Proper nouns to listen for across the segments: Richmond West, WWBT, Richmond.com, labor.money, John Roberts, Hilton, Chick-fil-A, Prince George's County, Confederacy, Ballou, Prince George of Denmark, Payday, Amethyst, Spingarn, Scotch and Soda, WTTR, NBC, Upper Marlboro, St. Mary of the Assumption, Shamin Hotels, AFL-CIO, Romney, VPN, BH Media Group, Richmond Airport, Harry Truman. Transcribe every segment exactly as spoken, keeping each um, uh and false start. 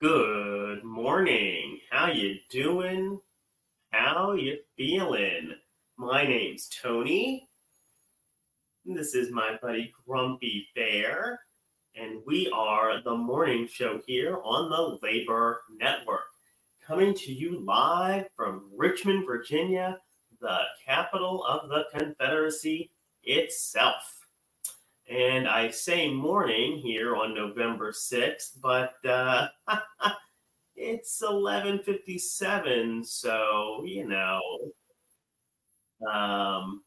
Good morning. How you doing? How you feeling? My name's Tony. This is my buddy Grumpy Bear, and we are the morning show here on the Labor Network, coming to you live from Richmond, Virginia, the capital of the Confederacy itself. And I say morning here on November sixth, but uh, it's eleven fifty-seven, so, you know, um,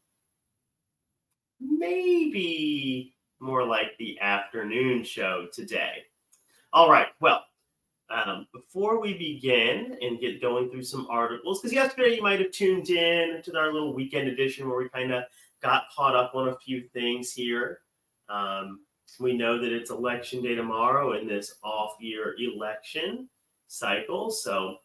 maybe more like the afternoon show today. All right, well, um, before we begin and get going through some articles, because yesterday you might have tuned in to our little weekend edition where we kind of got caught up on a few things here. Um, we know that it's election day tomorrow in this off-year election cycle, so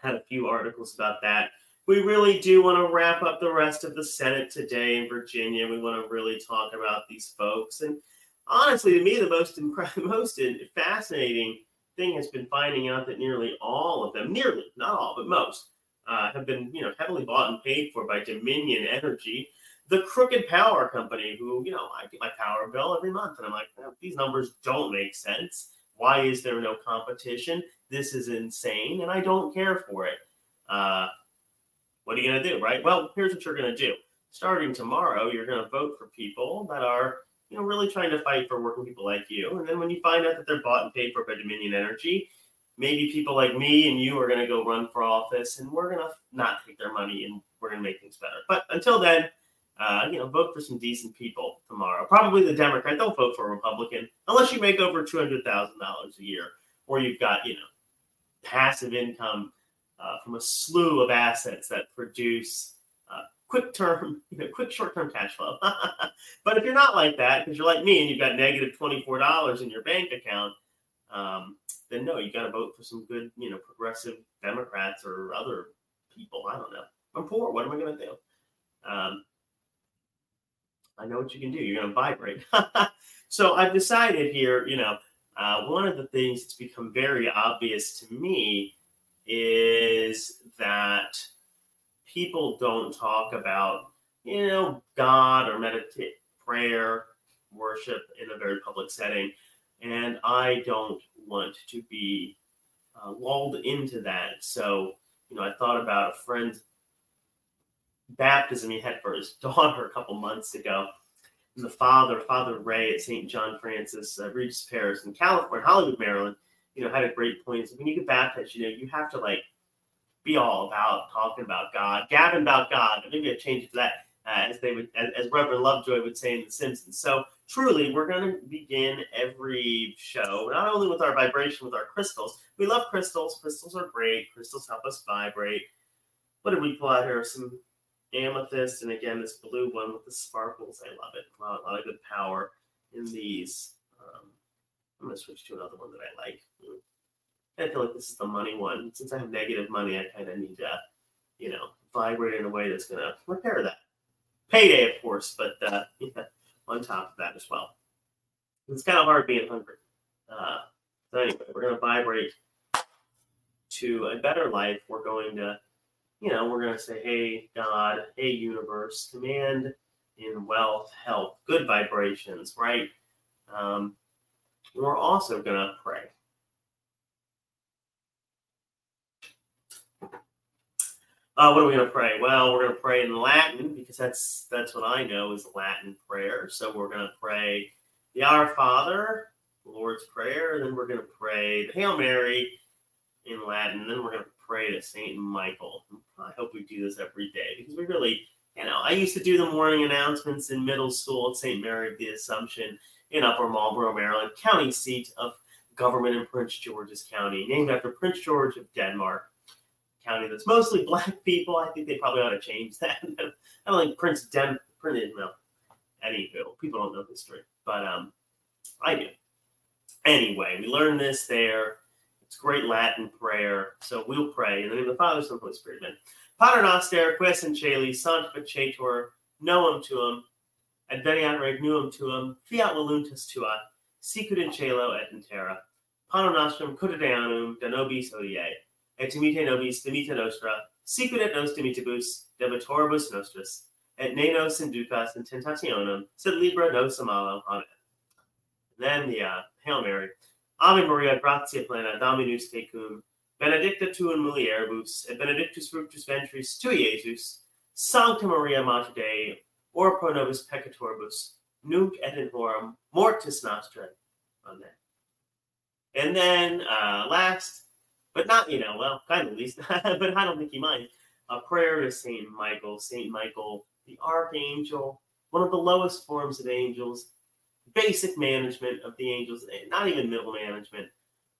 had a few articles about that. We really do want to wrap up the rest of the Senate today in Virginia. We want to really talk about these folks. And honestly, to me, the most incredible, most fascinating thing has been finding out that nearly all of them, nearly, not all, but most, uh, have been, you know, heavily bought and paid for by Dominion Energy, the crooked power company who, you know, I get my power bill every month and I'm like, oh, these numbers don't make sense. Why is there no competition? This is insane and I don't care for it. Uh, what are you going to do, right? Well, here's what you're going to do. Starting tomorrow, you're going to vote for people that are, you know, really trying to fight for working people like you. And then when you find out that they're bought and paid for by Dominion Energy, maybe people like me and you are going to go run for office and we're going to not take their money and we're going to make things better. But until then, Uh, you know, vote for some decent people tomorrow. Probably the Democrat. Don't vote for a Republican unless you make over two hundred thousand dollars a year or you've got, you know, passive income uh, from a slew of assets that produce uh, quick term, you know, quick short-term cash flow. But if you're not like that, because you're like me and you've got negative twenty-four dollars in your bank account, um, then no, you got to vote for some good, you know, progressive Democrats or other people. I don't know. I'm poor. What am I going to do? Um, I know what you can do. You're going to vibrate. So I've decided here, you know, uh, one of the things that's become very obvious to me is that people don't talk about, you know, God or meditate, prayer, worship in a very public setting. And I don't want to be uh, lulled into that. So, you know, I thought about a friend's baptism he had for his daughter a couple months ago. And the father, Father Ray at Saint John Francis uh, Regis Parish in California, Hollywood, Maryland, you know, had a great point. So when you get baptized, you know, you have to like be all about talking about God, gabbing about God. Maybe I change it to that, uh, as they would, as, as Reverend Lovejoy would say in The Simpsons. So truly, we're going to begin every show not only with our vibration, with our crystals. We love crystals. Crystals are great. Crystals help us vibrate. What did we pull out here? Some amethyst, and again, this blue one with the sparkles. I love it. A lot, a lot of good power in these. Um, I'm going to switch to another one that I like. I feel like this is the money one. Since I have negative money, I kind of need to, you know, vibrate in a way that's going to repair that. Payday, of course, but uh, yeah, on top of that as well. It's kind of hard being hungry. Uh, so anyway, we're going to vibrate to a better life. We're going to You know, we're going to say, hey, God, hey, universe, command in wealth, health, good vibrations, right? Um, we're also going to pray. Uh, what are we going to pray? Well, we're going to pray in Latin because that's that's what I know is Latin prayer. So we're going to pray the Our Father, the Lord's Prayer, and then we're going to pray the Hail Mary in Latin, and then we're going to pray to Saint Michael. I hope we do this every day because we really, you know, I used to do the morning announcements in middle school at Saint Mary of the Assumption in Upper Marlboro, Maryland, county seat of government in Prince George's County, named after Prince George of Denmark, county that's mostly black people. I think they probably ought to change that. I don't think Prince Dem, Prince, no, anywho, people don't know history, but um, I do. Anyway, we learned this there. It's great Latin prayer, so we'll pray in the name of the Father, Son, and Holy Spirit. Amen. Pater noster, quis in celi, sanctificetur, noam tuum, adveniat regnum tuum, fiat voluntas tua, sicut in cielo et in terra. Panem nostrum, quotidianum, da nobis olie, et timite nobis dimita nostra, sicut et nos dimitibus, debitoribus nostris, et ne nos inducas in tentationem, sed libera nos a malo. Amen. Then the uh, Hail Mary. Ave Maria, gratia plena, Dominus tecum, benedicta tu in mulieribus, et benedictus fructus ventris tui, Jesus. Sancta Maria, Mater Dei, ora pro nobis peccatoribus, nunc et in horum mortis nostre. Amen. And then uh, last, but not, you know, well, kind of least, but I don't think he minds, a prayer to Saint Michael. Saint Michael, the archangel, one of the lowest forms of angels, basic management of the angels, not even middle management,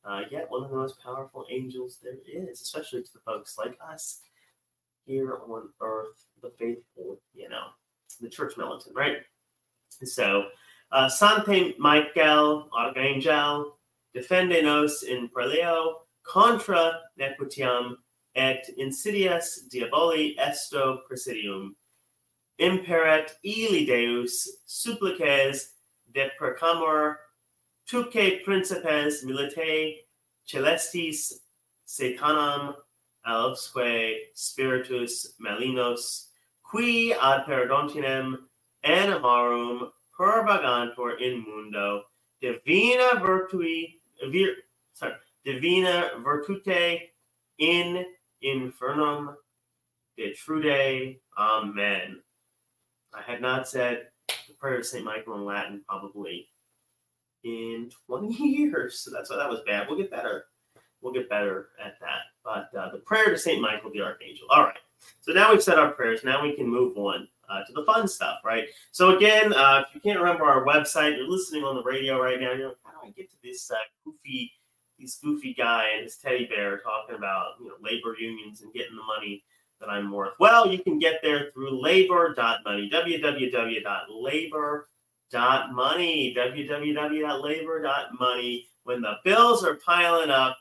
uh, yet one of the most powerful angels there is, especially to the folks like us here on earth, the faithful, you know, the church militant, right? So, uh, Sancte Michael, Archangel, defende nos in preleo, contra nequitiam, et insidias diaboli esto presidium, imperet ili Deus, supplices deprecamur, tuque principes militae celestis setanam alosque spiritus malignos, qui ad perdontinem animarum pervagantur in mundo, divina virtui, vir, sorry, divina virtute in infernum detrude. Amen. I had not said the prayer of Saint Michael in Latin probably in twenty years, so that's why that was bad. We'll get better. We'll get better at that. But uh, the prayer to Saint Michael the Archangel. All right. So now we've said our prayers. Now we can move on uh, to the fun stuff, right? So again, uh, if you can't remember our website, you're listening on the radio right now, you're like, how do I get to this uh, goofy, this goofy guy and his teddy bear talking about, you know, labor unions and getting the money that I'm worth? Well, you can get there through labor dot money, w w w dot labor dot money, w w w dot labor dot money. When the bills are piling up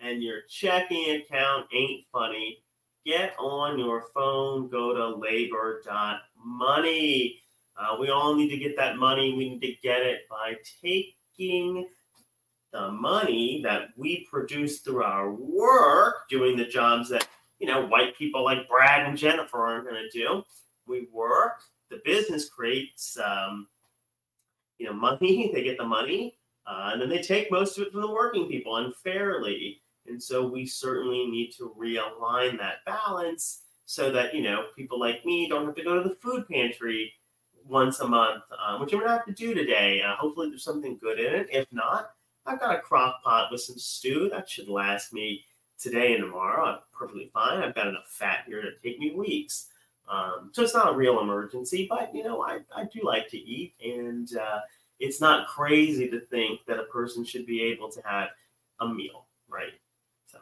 and your checking account ain't funny, get on your phone, go to labor dot money. Uh, we all need to get that money. We need to get it by taking the money that we produce through our work, doing the jobs that, you know, white people like Brad and Jennifer aren't going to do. We work. The business creates, um, you know, money. They get the money. Uh, and then they take most of it from the working people unfairly. And so we certainly need to realign that balance so that, you know, people like me don't have to go to the food pantry once a month, uh, which I'm going to have to do today. Uh, hopefully there's something good in it. If not, I've got a crock pot with some stew. That should last me today and tomorrow. I'm perfectly fine. I've got enough fat here to take me weeks. Um, so it's not a real emergency, but, you know, I, I do like to eat. And uh, it's not crazy to think that a person should be able to have a meal, right? So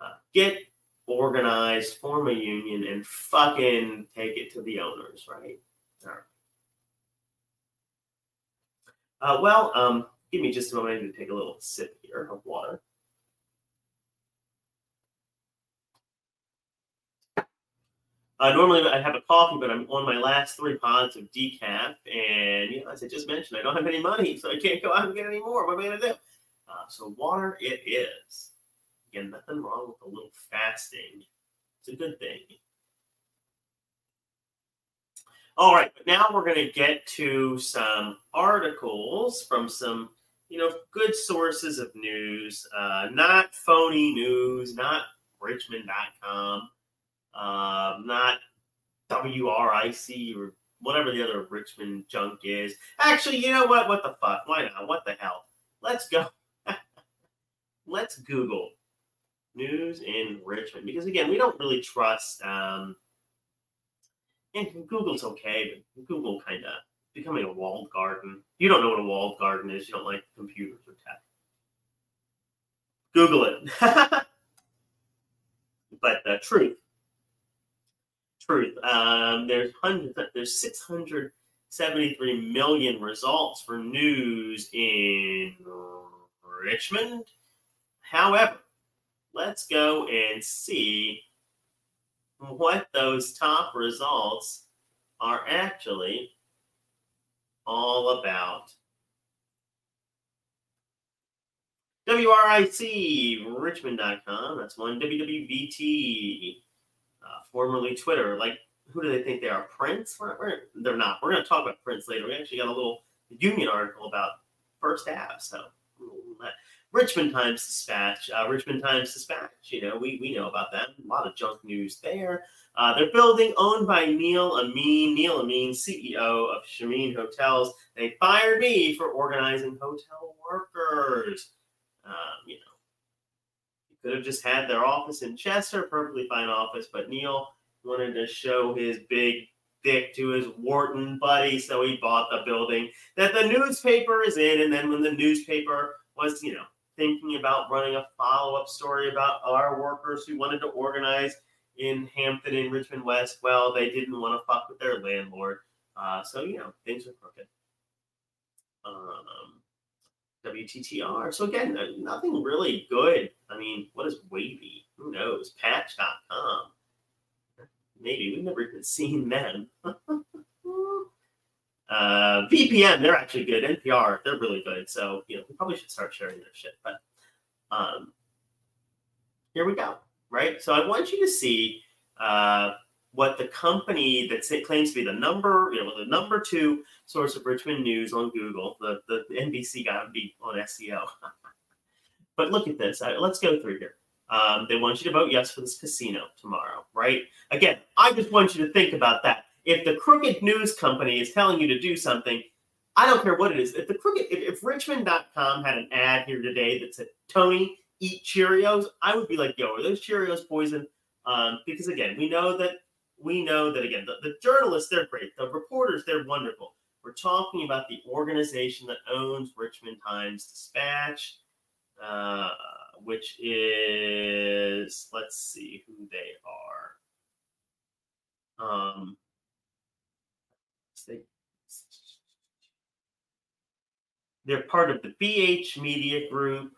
uh, get organized, form a union, and fucking take it to the owners, right? All right. Uh, well, um, give me just a moment to take a little sip here of water. Uh, normally, I have a coffee, but I'm on my last three pods of decaf. And, you know, as I just mentioned, I don't have any money, so I can't go out and get any more. What am I going to do? Uh, so water it is. Again, nothing wrong with a little fasting. It's a good thing. All right, but now we're going to get to some articles from some, you know, good sources of news. Uh, not phony news, not Richmond dot com. Uh, not W R I C or whatever the other Richmond junk is. Actually, you know what? What the fuck? Why not? What the hell? Let's go. Let's Google news in Richmond. Because, again, we don't really trust. Um, and Google's okay, but Google kind of becoming a walled garden. You don't know what a walled garden is. You don't like computers or tech. Google it. But uh, truth. Truth. Um, there's hundreds. There's six hundred seventy-three million results for news in Richmond. However, let's go and see what those top results are actually all about. W R I T, Richmond dot com. That's one. W W B T, uh, formerly Twitter. Like, who do they think they are? Prince? We're, we're, they're not. We're going to talk about Prince later. We actually got a little union article about First Avenue. So, Richmond Times-Dispatch. Uh, Richmond Times-Dispatch. You know, we, we know about that. A lot of junk news there. Uh, their building owned by Neil Amin. Neil Amin, C E O of Shamin Hotels. They fired me for organizing hotel workers. Um, you know, you could have just had their office in Chester, perfectly fine office, but Neil wanted to show his big dick to his Wharton buddy, so he bought the building that the newspaper is in. And then when the newspaper was, you know, thinking about running a follow-up story about our workers who wanted to organize in Hampton and Richmond West, well, they didn't want to fuck with their landlord. Uh, so, you know, things are crooked. Um... W T T R. So again, nothing really good. I mean, what is Wavy? Who knows? Patch dot com. Maybe. We've never even seen them. uh, V P N, they're actually good. N P R, they're really good. So, you know, we probably should start sharing their shit. But um, here we go, right? So I want you to see uh, what the company that claims to be the number, you know, the number two source of Richmond news on Google, the, the N B C got to be on S E O. But look at this. Right, let's go through here. Um, they want you to vote yes for this casino tomorrow, right? Again, I just want you to think about that. If the crooked news company is telling you to do something, I don't care what it is. If the crooked, if, if Richmond dot com had an ad here today that said, Tony, eat Cheerios, I would be like, yo, are those Cheerios poison? Um, because again, we know that We know that, again, the, the journalists, they're great. The reporters, they're wonderful. We're talking about the organization that owns Richmond Times-Dispatch, uh, which is, let's see who they are. Um, they're part of the B H Media Group,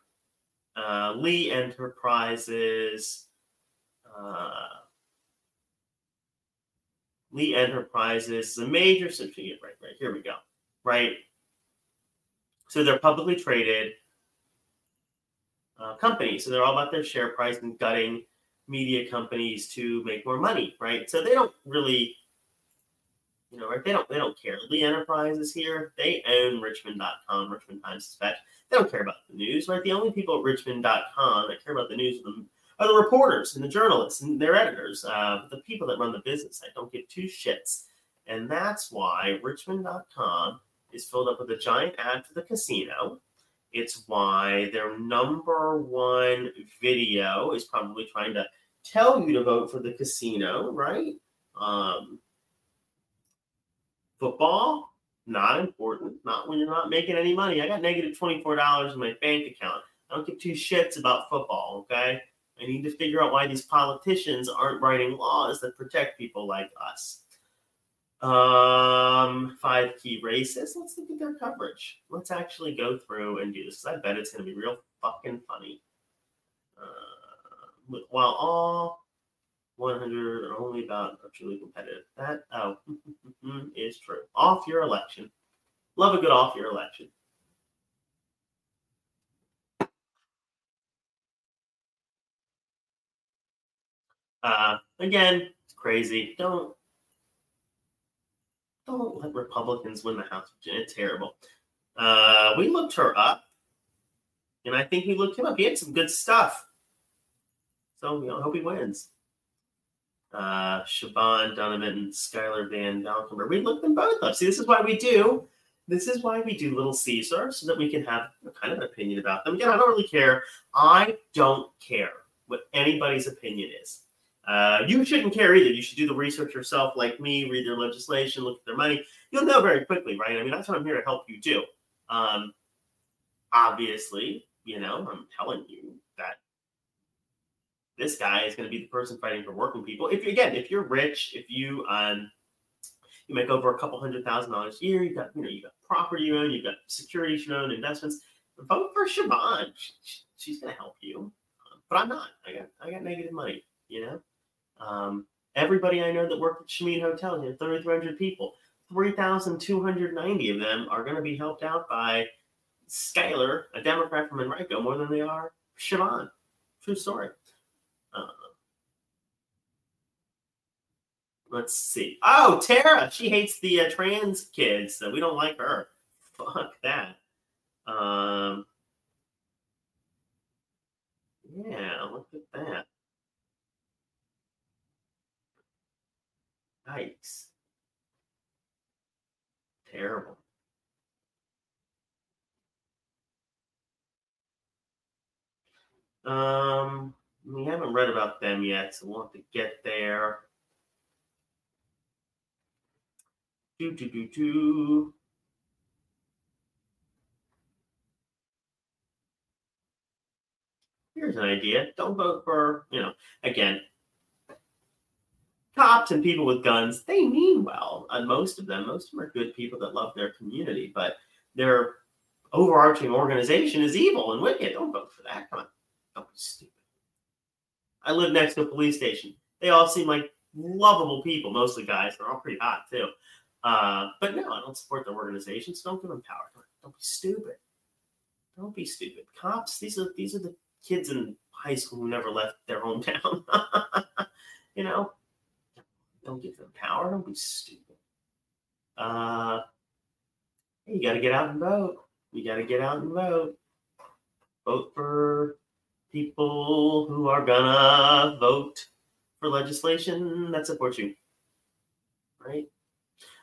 uh, Lee Enterprises, uh, Lee Enterprises is a major subsidiary. Right, right, here we go. Right. So they're publicly traded uh, companies. So they're all about their share price and gutting media companies to make more money. Right. So they don't really, you know, right? They don't, they don't care. Lee Enterprises here. They own Richmond dot com, Richmond Times-Dispatch. They don't care about the news. Right. The only people at Richmond dot com that care about the news are the are the reporters and the journalists and their editors, uh, the people that run the business. I don't give two shits. And that's why Richmond dot com is filled up with a giant ad for the casino. It's why their number one video is probably trying to tell you to vote for the casino, right? Um, football, not important. Not when you're not making any money. I got negative twenty-four dollars in my bank account. I don't give two shits about football, okay? I need to figure out why these politicians aren't writing laws that protect people like us. Um, five key races. Let's look at their coverage. Let's actually go through and do this. I bet it's going to be real fucking funny. Uh, while all one hundred are only about are truly competitive. That oh, is true. Off your election. Love a good off your election. Uh, again, it's crazy. Don't don't let Republicans win the House. It's terrible. Uh, we looked her up, and I think we looked him up. He had some good stuff. So, you know, I hope he wins. Uh, Siobhan Donovan and Skyler Van Valkenberg. We looked them both up. See, this is why we do. This is why we do Little Caesar, so that we can have a kind of an opinion about them. Again, I don't really care. I don't care what anybody's opinion is. Uh, you shouldn't care either. You should do the research yourself, like me, read their legislation, look at their money. You'll know very quickly, right? I mean, that's what I'm here to help you do. Um, obviously, you know, I'm telling you that this guy is going to be the person fighting for working people. If again, if you're rich, if you um, you make over a couple hundred thousand dollars a year, you got you know you got property you own, you got securities you own, investments. Vote for Siobhan. She, she's going to help you, um, but I'm not. I got I got negative money, you know. Um, everybody I know that worked at Shamin Hotel here, thirty-three hundred people, three thousand two hundred ninety of them are going to be helped out by Skyler, a Democrat from Enrico, more than they are Siobhan. True story. Uh, let's see. Oh, Tara. She hates the uh, trans kids. So we don't like her. Fuck that. Um, yeah, look at that. Yikes. Terrible. Um, we haven't read about them yet, so we'll have to get there. Do, do, do, do. Here's an idea. Don't vote for, you know, again, cops and people with guns. They mean well, and most of them, most of them are good people that love their community, but their overarching organization is evil and wicked. Don't vote for that. Come on. Don't be stupid. I live next to a police station. They all seem like lovable people, mostly guys. They're all pretty hot, too. Uh, but no, I don't support their organization, so don't give them power. Don't, don't be stupid. Don't be stupid. Cops, these are these are the kids in high school who never left their hometown. You know? Don't give them power. Don't be stupid. Uh, you got to get out and vote. You got to get out and vote. Vote for people who are gonna vote for legislation that supports you, right?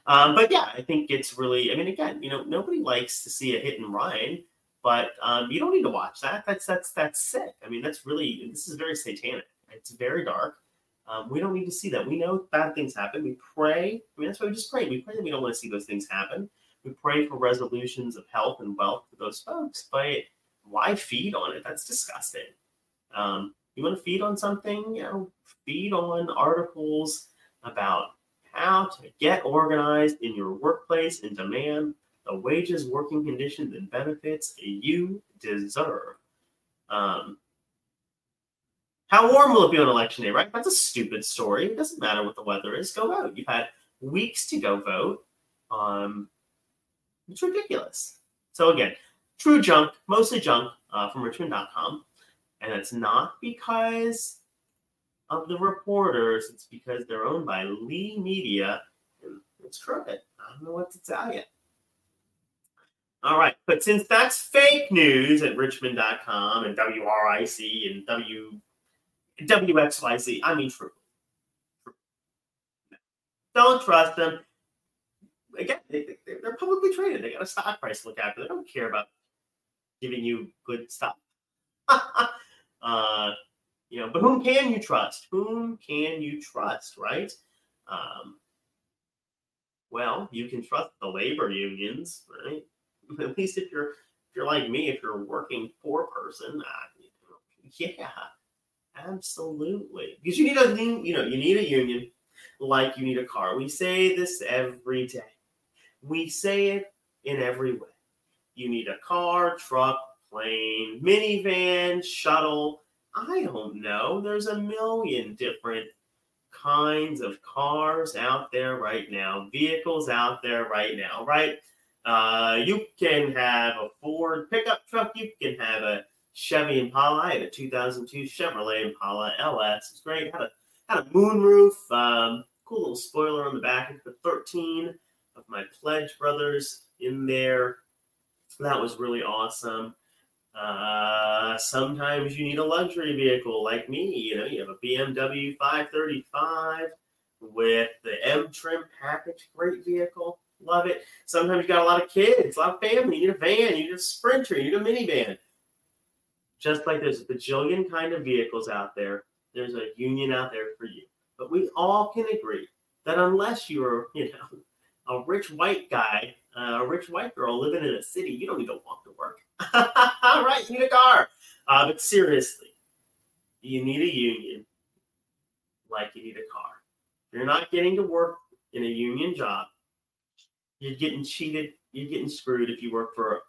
Um, but yeah, I think it's really, I mean, again, you know, nobody likes to see a hit and run, but um, you don't need to watch that. That's, that's, that's sick. I mean, that's really, this is very satanic. It's very dark. Um, we don't need to see that. We know bad things happen. We pray. I mean, that's why we just pray. We pray that we don't want to see those things happen. We pray for resolutions of health and wealth for those folks, but why feed on it? That's disgusting. Um, you want to feed on something, you know, feed on articles about how to get organized in your workplace and demand the wages, working conditions, and benefits you deserve. Um, how warm will it be on election day, right? That's a stupid story. It doesn't matter what the weather is. Go vote. You've had weeks to go vote. Um, it's ridiculous. So again, true junk, mostly junk uh, from Richmond dot com. And it's not because of the reporters. It's because they're owned by Lee Media. And it's crooked. I don't know what to tell you. All right. But since that's fake news at Richmond dot com and W R I C and W W X Y Z, I mean true. true. Don't trust them. Again, they, they, they're publicly traded. They got a stock price to look after. They don't care about giving you good stuff. uh, you know, but whom can you trust? Whom can you trust, right? Um, well, you can trust the labor unions, right? At least if you're if you're like me, if you're working for a person, uh, yeah, absolutely. Because you need a you know you need a union, like you need a car. We say this every day. We say it in every way. You need a car, truck, plane, minivan, shuttle. I don't know. There's a million different kinds of cars out there right now, vehicles out there right now, right? Uh, you can have a Ford pickup truck. You can have a Chevy Impala. I had a two thousand two Chevrolet Impala L S. It's great. Had a, had a moonroof. Um, cool little spoiler on the back. I put thirteen of my Pledge Brothers in there. That was really awesome. Uh, sometimes you need a luxury vehicle like me. You know, you have a B M W five thirty-five with the M trim package. Great vehicle. Love it. Sometimes you got a lot of kids, a lot of family. You need a van. You need a Sprinter. You need a minivan. Just like there's a bajillion kind of vehicles out there, there's a union out there for you. But we all can agree that unless you're, you know, a rich white guy, uh, a rich white girl living in a city, you don't need to walk to work. All right, you need a car. Uh, but seriously, you need a union like you need a car. If you're not getting to work in a union job, you're getting cheated. You're getting screwed if you work for,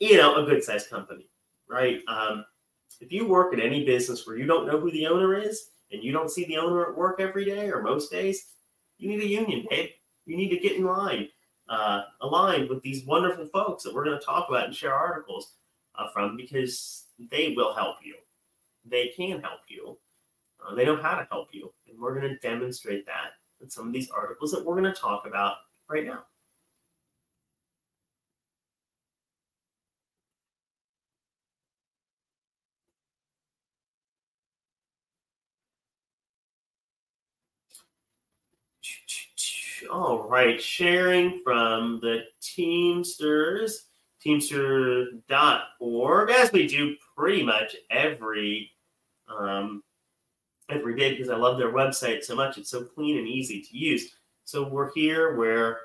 you know, a good-sized company, right? Um, if you work at any business where you don't know who the owner is and you don't see the owner at work every day or most days, you need a union, babe. You need to get in line. uh, aligned with these wonderful folks that we're going to talk about and share articles uh, from, because they will help you. They can help you. Uh, they know how to help you. And we're going to demonstrate that in some of these articles that we're going to talk about right now. All right, sharing from the Teamsters, Teamster dot org, as we do pretty much every um, every day, because I love their website so much. It's so clean and easy to use. So we're here where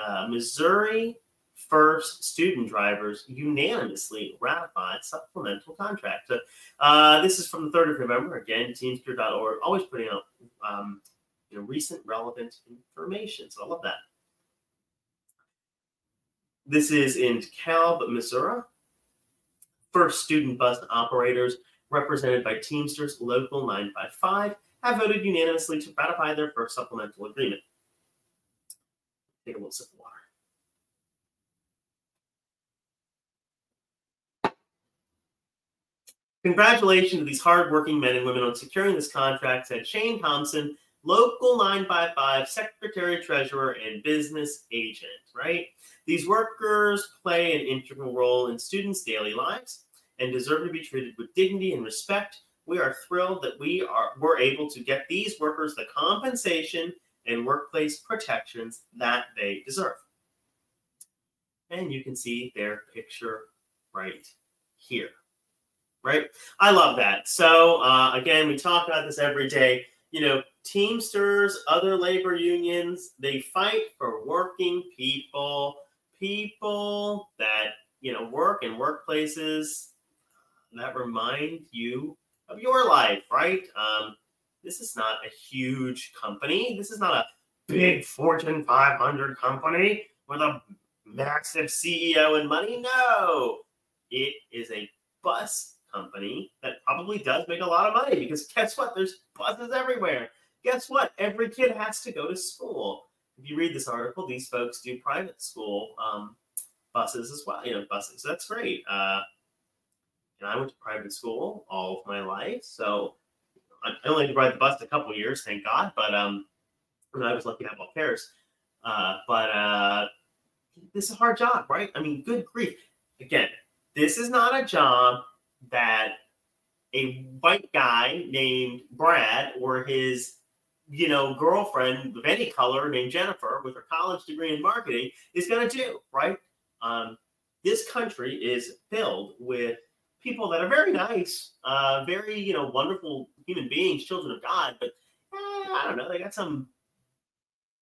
uh, Missouri First Student drivers unanimously ratified supplemental contract. So uh, this is from the third of November. Again, Teamster dot org, always putting out um, you know, recent relevant information. So I love that. This is in DeKalb, Missouri. First student bus operators represented by Teamsters Local nine fifty-five have voted unanimously to ratify their first supplemental agreement. Take a little sip of water. Congratulations to these hardworking men and women on securing this contract, said Shane Thompson, Local nine fifty-five secretary, treasurer, and business agent, right? These workers play an integral role in students' daily lives and deserve to be treated with dignity and respect. We are thrilled that we are were able to get these workers the compensation and workplace protections that they deserve. And you can see their picture right here, right? I love that. So, uh, again, we talk about this every day. You know, Teamsters, other labor unions, they fight for working people, people that, you know, work in workplaces that remind you of your life, right? Um, this is not a huge company. This is not a big Fortune five hundred company with a massive C E O and money. No, it is a bus company that probably does make a lot of money, because guess what? There's buses everywhere. Guess what? Every kid has to go to school. If you read this article, these folks do private school um, buses as well. You know, buses. That's great. Uh, and I went to private school all of my life, so I only had to ride the bus a couple years, thank God. But um, I was lucky to have all pairs. Uh, but uh, this is a hard job, right? I mean, good grief. Again, this is not a job that a white guy named Brad or his you know, girlfriend of any color named Jennifer with her college degree in marketing is going to do, right? Um, this country is filled with people that are very nice, uh, very, you know, wonderful human beings, children of God, but eh, I don't know, they got some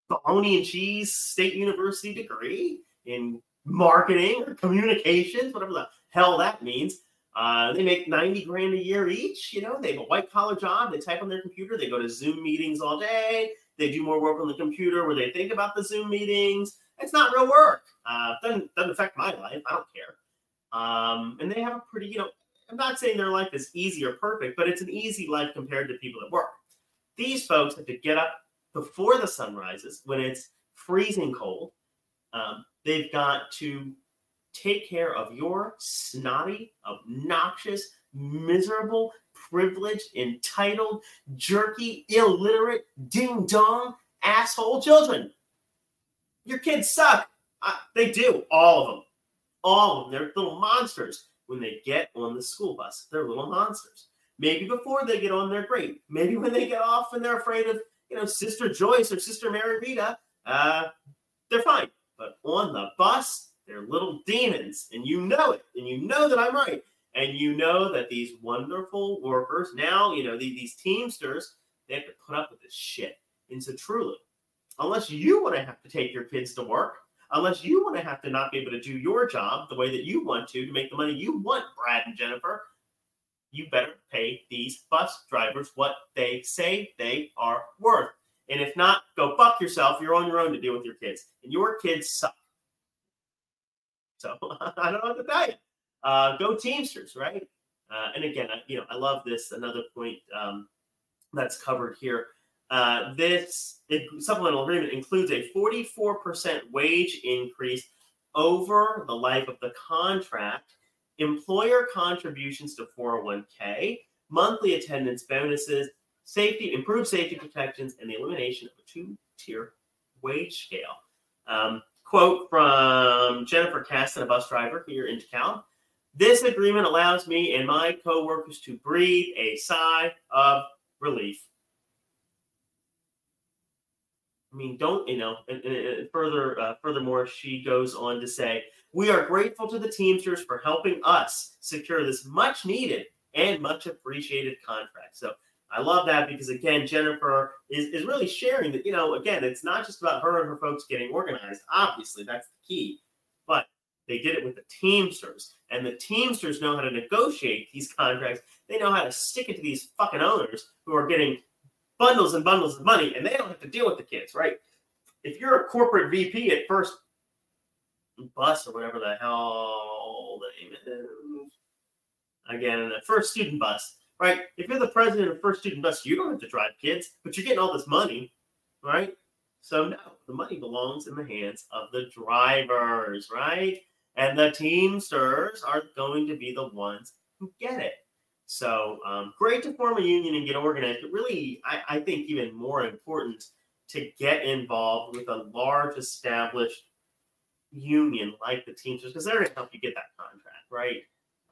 bologna and cheese state university degree in marketing or communications, whatever the hell that means. Uh, they make ninety grand a year each. You know, they have a white collar job. They type on their computer. They go to Zoom meetings all day. They do more work on the computer where they think about the Zoom meetings. It's not real work. Uh, doesn't, doesn't affect my life. I don't care. Um, and they have a pretty, you know, I'm not saying their life is easy or perfect, but it's an easy life compared to people that work. These folks have to get up before the sun rises when it's freezing cold. Um, they've got to take care of your snotty, obnoxious, miserable, privileged, entitled, jerky, illiterate, ding-dong, asshole children. Your kids suck. Uh, they do, all of them. All of them. They're little monsters. When they get on the school bus, they're little monsters. Maybe before they get on, they're great. Maybe when they get off and they're afraid of, you know, Sister Joyce or Sister Mary Rita, uh, they're fine. But on the bus, they're little demons, and you know it, and you know that I'm right, and you know that these wonderful workers, now, you know, these, these Teamsters, they have to put up with this shit. And so truly, unless you want to have to take your kids to work, unless you want to have to not be able to do your job the way that you want to, to make the money you want, Brad and Jennifer, you better pay these bus drivers what they say they are worth. And if not, go fuck yourself. You're on your own to deal with your kids, and your kids suck. So I don't know what to tell you. Uh, go Teamsters, right? Uh, and again, I, you know, I love this. Another point um, that's covered here Uh, this supplemental agreement includes a forty-four percent wage increase over the life of the contract, employer contributions to four oh one k, monthly attendance bonuses, safety, improved safety protections, and the elimination of a two-tier wage scale. Um, quote from Jennifer Caston, a bus driver here in DeKalb. This agreement allows me and my co-workers to breathe a sigh of relief. I mean, don't, you know, and, and further, uh, furthermore, she goes on to say, we are grateful to the Teamsters for helping us secure this much needed and much appreciated contract. So I love that because, again, Jennifer is, is really sharing that, you know, again, it's not just about her and her folks getting organized. Obviously, that's the key. But they did it with the Teamsters. And the Teamsters know how to negotiate these contracts. They know how to stick it to these fucking owners who are getting bundles and bundles of money, and they don't have to deal with the kids, right? If you're a corporate V P at First Bus or whatever the hell the name is, again, the First Student Bus, right? If you're the president of First Student Bus, you don't have to drive kids, but you're getting all this money, right? So no, the money belongs in the hands of the drivers, right? And the Teamsters are going to be the ones who get it. So um, great to form a union and get organized, but really, I, I think even more important to get involved with a large established union like the Teamsters, because they're going to help you get that contract, right?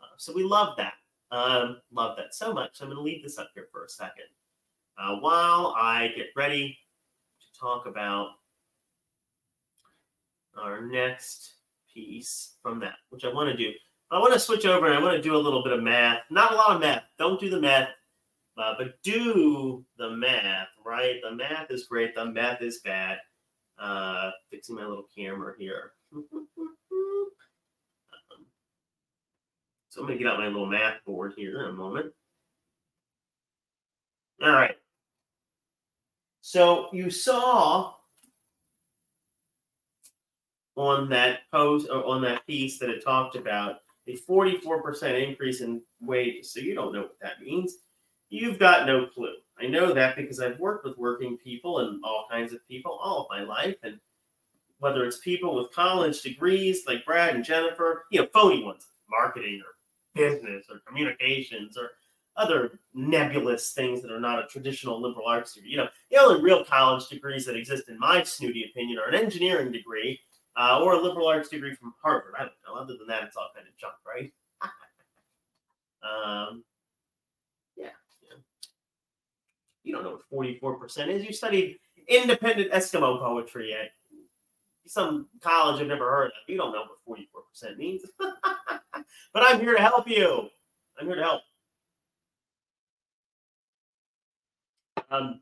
Uh, so we love that. Um, love that so much. So I'm going to leave this up here for a second uh, while I get ready to talk about our next piece from that, which I want to do. I want to switch over and I want to do a little bit of math. Not a lot of math. Don't do the math, uh, but do the math, right? The math is great. The math is bad. Uh, fixing my little camera here. um, so I'm going to get out my little math board here in a moment. All right. So you saw on that post or on that piece that it talked about a forty-four percent increase in wages. So you don't know what that means. You've got no clue. I know that because I've worked with working people and all kinds of people all of my life. And whether it's people with college degrees like Brad and Jennifer, you know, phony ones, marketing or business or communications or other nebulous things that are not a traditional liberal arts degree. You know, the only real college degrees that exist, in my snooty opinion, are an engineering degree Uh, or a liberal arts degree from Harvard. I don't know. Other than that, it's all kind of junk, right? um, yeah, yeah. You don't know what forty-four percent is. You studied independent Eskimo poetry at some college I've never heard of. You don't know what forty-four percent means. But I'm here to help you. I'm here to help. Um,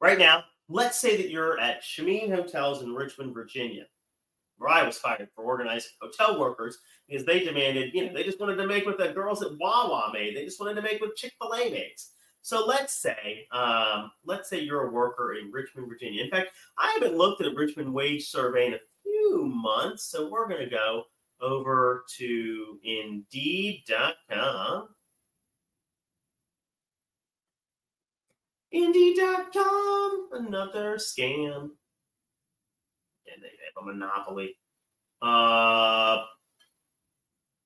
right now, let's say that you're at Shamin Hotels in Richmond, Virginia, where I was fired for organizing hotel workers because they demanded, you know, they just wanted to make what the girls at Wawa made. They just wanted to make what Chick-fil-A makes. So let's say, um, let's say you're a worker in Richmond, Virginia. In fact, I haven't looked at a Richmond wage survey in a few months, so we're going to go over to Indeed dot com. Indeed dot com, another scam. And they have a monopoly. Uh,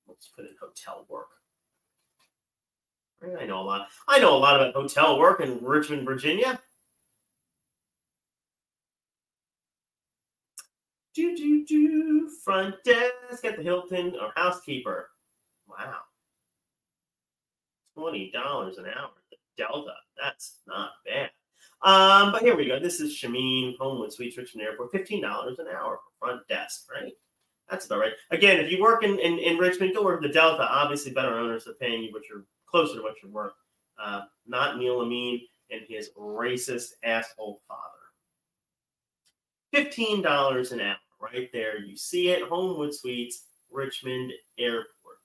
let's put in hotel work. I know a lot. I know a lot about hotel work in Richmond, Virginia. Do do do front desk at the Hilton or housekeeper. Wow, twenty dollars an hour. Delta. That's not bad. Um, but here we go. This is Shamin, Homewood Suites, Richmond Airport. fifteen dollars an hour for front desk, right? That's about right. Again, if you work in, in, in Richmond, go work at the Delta. Obviously, better owners are paying you what you're closer to what you're worth. Uh, not Neil Amin and his racist asshole father. fifteen dollars an hour, right there. You see it. Homewood Suites, Richmond Airport.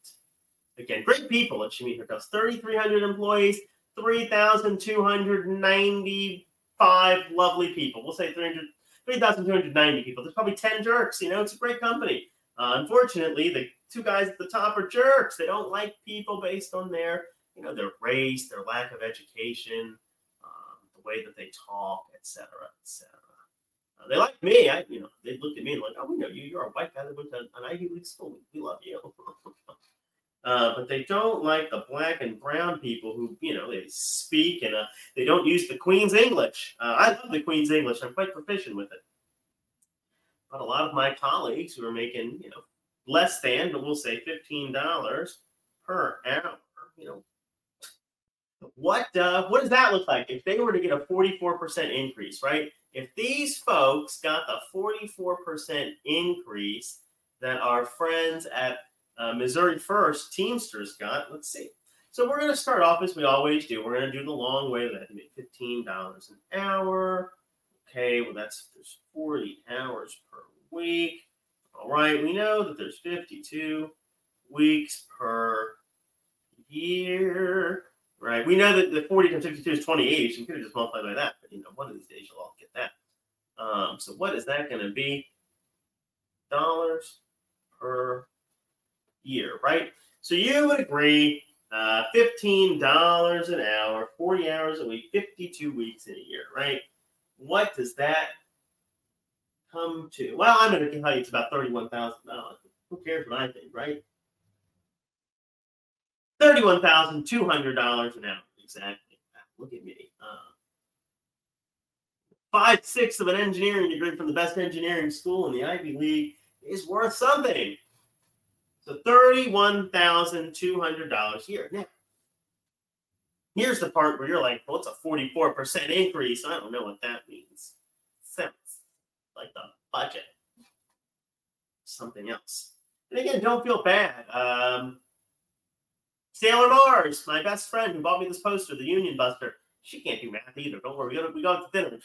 Again, great people at Shamin Hotels. thirty-three hundred employees. three thousand two hundred ninety-five lovely people. We'll say three thousand two hundred ninety people. There's probably ten jerks, you know. It's a great company. Uh, unfortunately, the two guys at the top are jerks. They don't like people based on their, you know, their race, their lack of education, um, the way that they talk, et cetera, et cetera. Uh, they like me. I, you know, they looked at me and like, oh, we know you. You're a white guy that went to an Ivy League school. We love you. uh, but they don't like the black and brown people who, you know, they speak and uh, they don't use the Queen's English. Uh, I love the Queen's English. I'm quite proficient with it. But a lot of my colleagues who are making, you know, less than, but we'll say fifteen dollars per hour, you know, what uh, what does that look like if they were to get a forty-four percent increase, right? If these folks got the forty-four percent increase that our friends at uh, Missouri First Teamsters got, let's see. So we're going to start off as we always do. We're going to do the long way. That would be fifteen dollars an hour. Okay, well, that's there's forty hours per week. All right, we know that there's fifty-two weeks per year. Right. We know that the forty times fifty-two is twenty-eight. So we could have just multiplied by that. But, you know, one of these days you'll all get that. Um, so what is that going to be? Dollars per year, right? So you would agree uh, fifteen dollars an hour, forty hours a week, fifty-two weeks in a year, right? What does that come to? Well, I'm going to tell you it's about thirty-one thousand dollars. Who cares what I think, right? thirty-one thousand two hundred dollars an hour, exactly. Look at me. Uh, Five-sixths of an engineering degree from the best engineering school in the Ivy League is worth something. So thirty-one thousand two hundred dollars a year. Now, here's the part where you're like, well, it's a forty-four percent increase. I don't know what that means. Sounds like the budget. Something else. And again, don't feel bad. Um... Sailor Mars, my best friend who bought me this poster, the Union Buster, she can't do math either. Don't worry, we go, we go out to dinner.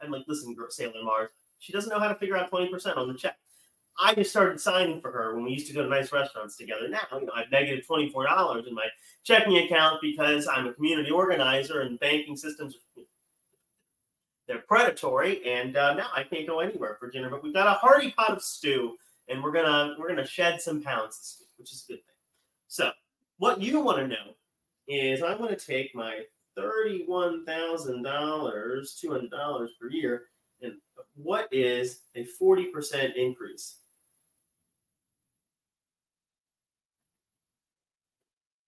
I'm like, listen, Sailor Mars, she doesn't know how to figure out twenty percent on the check. I just started signing for her when we used to go to nice restaurants together. Now, you know, I have negative twenty-four dollars in my checking account because I'm a community organizer and banking systems, they're predatory, and uh, now I can't go anywhere for dinner. But we've got a hearty pot of stew, and we're gonna we're gonna shed some pounds this week, which is a good thing. So. What you want to know is I'm going to take my thirty-one thousand dollars, two hundred dollars per year, and what is a forty percent increase?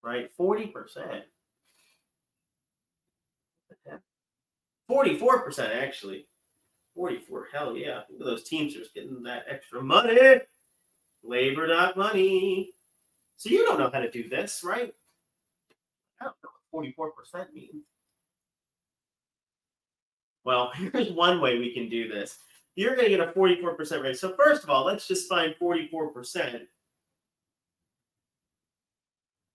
Right, forty percent. forty-four percent, actually. forty-four, hell yeah. Look at those Teamsters getting that extra money. labor dot money. So you don't know how to do this, right? I don't know what forty-four percent means. Well, here's one way we can do this. You're going to get a forty-four percent rate. So first of all, let's just find forty-four percent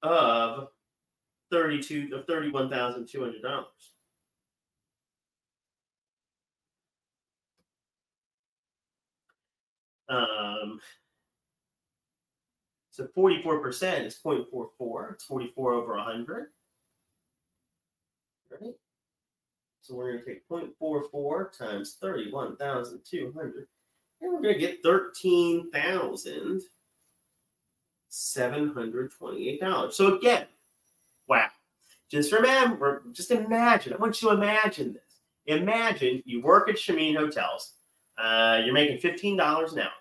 of thirty-two of thirty-one thousand two hundred dollars. Um. So forty-four percent is zero point four four. It's forty-four over one hundred. Right? So we're going to take zero point four four times thirty-one thousand two hundred. And we're going to get thirteen thousand seven hundred twenty-eight dollars. So again, wow. Just remember, just imagine. I want you to imagine this. Imagine you work at Shamin Hotels. Uh, you're making fifteen dollars an hour.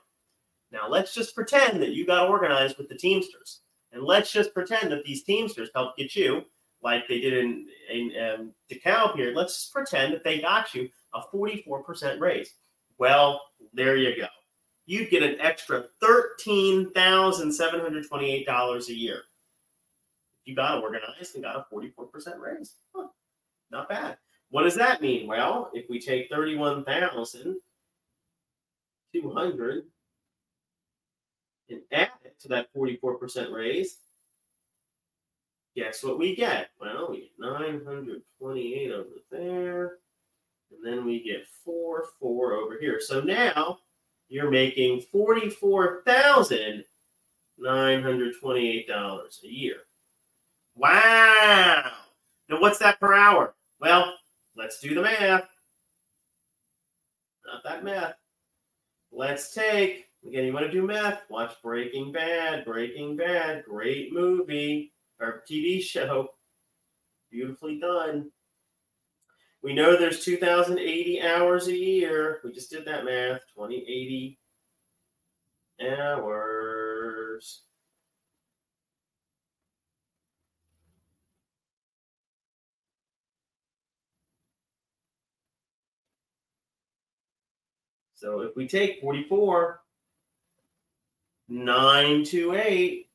Now, let's just pretend that you got organized with the Teamsters. And let's just pretend that these Teamsters helped get you, like they did in, in um, DeKalb here. Let's just pretend that they got you a forty-four percent raise. Well, there you go. You'd get an extra thirteen thousand seven hundred twenty-eight dollars a year. You got organized and got a forty-four percent raise. Huh, not bad. What does that mean? Well, if we take thirty-one thousand two hundred dollars and add it to that forty-four percent raise, guess what we get? Well, we get nine hundred twenty-eight over there, and then we get forty-four over here. So now you're making forty-four thousand nine hundred twenty-eight dollars a year. Wow! Now what's that per hour? Well, let's do the math. Not that math. Let's take... Again, you want to do math? Watch Breaking Bad. Breaking Bad, great movie or T V show, beautifully done. We know there's two thousand eighty hours a year. We just did that math. twenty eighty hours. So if we take forty-four, nine two eight,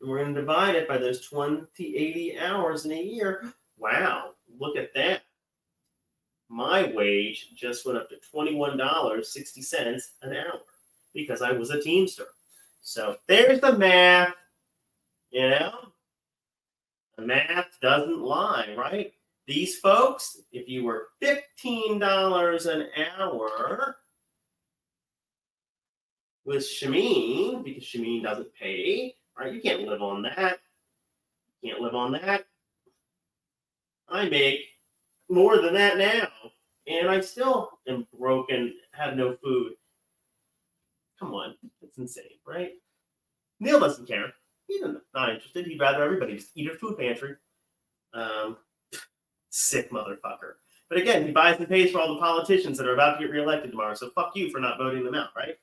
and we're going to divide it by those twenty eighty hours in a year. Wow, look at that. My wage just went up to twenty-one dollars and sixty cents an hour because I was a Teamster. So there's the math, you know. The math doesn't lie, right? These folks, if you were fifteen dollars an hour with Shamin, because Shamin doesn't pay, right? You can't live on that. You can't live on that. I make more than that now, and I still am broke and have no food. Come on, it's insane, right? Neil doesn't care. He's not interested. He'd rather everybody just eat her food pantry. Um, sick motherfucker. But again, he buys and pays for all the politicians that are about to get reelected tomorrow, so fuck you for not voting them out, right?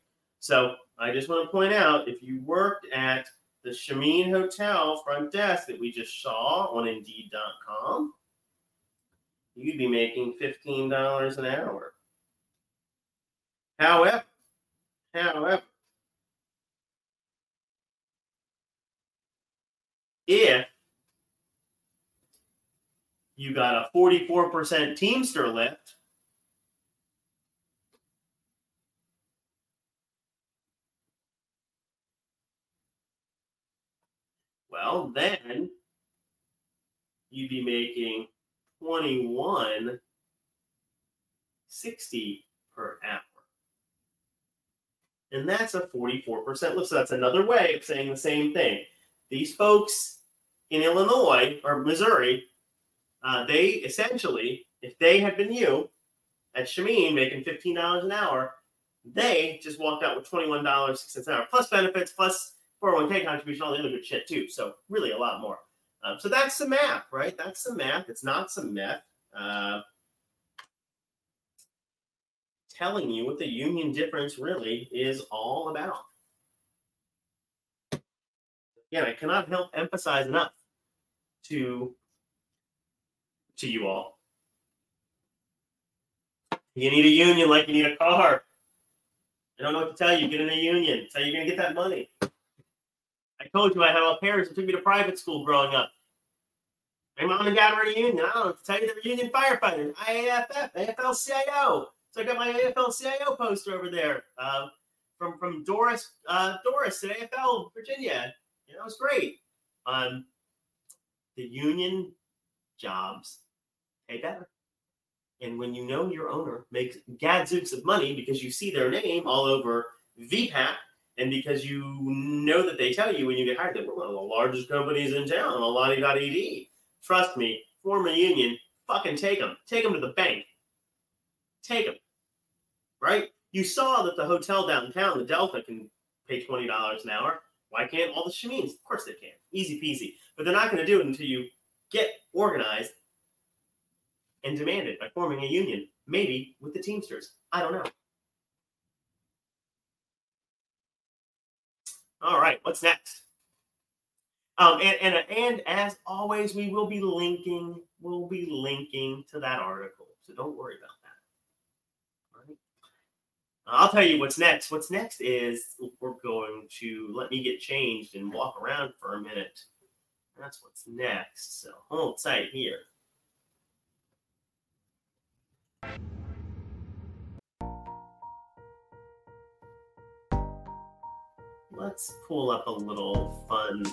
So I just want to point out, if you worked at the Shamin Hotel front desk that we just saw on Indeed dot com, you'd be making fifteen dollars an hour. However, however, if you got a forty-four percent Teamster lift, well, then you'd be making twenty-one sixty per hour. And that's a forty-four percent lift. So that's another way of saying the same thing. These folks in Illinois or Missouri, uh, they essentially, if they had been you at Shamin making fifteen dollars an hour, they just walked out with twenty-one dollars and sixty cents an hour, plus benefits, plus four oh one k contribution, all the other good shit too. So really a lot more. Um, so that's the math, right? That's the math. It's not some meth uh, telling you what the union difference really is all about. Again, I cannot help emphasize enough to, to you all. You need a union like you need a car. I don't know what to tell you. Get in a union. That's how you're going to get that money. I told you I had all parents who took me to private school growing up. My mom and dad were in a union. I don't know, tell you they were union firefighters, I A F F, A F L C I O. So I got my A F L C I O poster over there uh, from from Doris uh, Doris at A F L Virginia. You know, it was great. Um, the union jobs pay better, and when you know your owner makes gadzooks of money because you see their name all over V PAC. And because you know that they tell you when you get hired that we're one of the largest companies in town, a lot of E D. Trust me, form a union, fucking take them. Take them to the bank. Take them. Right? You saw that the hotel downtown, the Delta, can pay twenty dollars an hour. Why can't all the Shamins? Of course they can. Easy peasy. But they're not going to do it until you get organized and demand it by forming a union. Maybe with the Teamsters. I don't know. All right, what's next? Um, and, and and as always, we will be linking, we'll be linking to that article. So don't worry about that. All right. I'll tell you what's next. What's next is we're going to let me get changed and walk around for a minute. That's what's next. So hold tight here. Let's pull up a little fun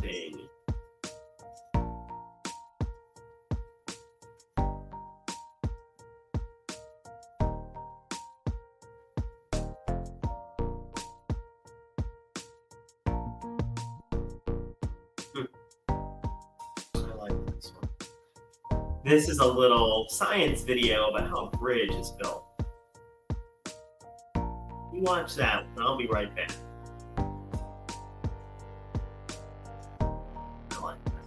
thing. Hmm. I like this one. This is a little science video about how a bridge is built. Watch that, and I'll be right back. I like that.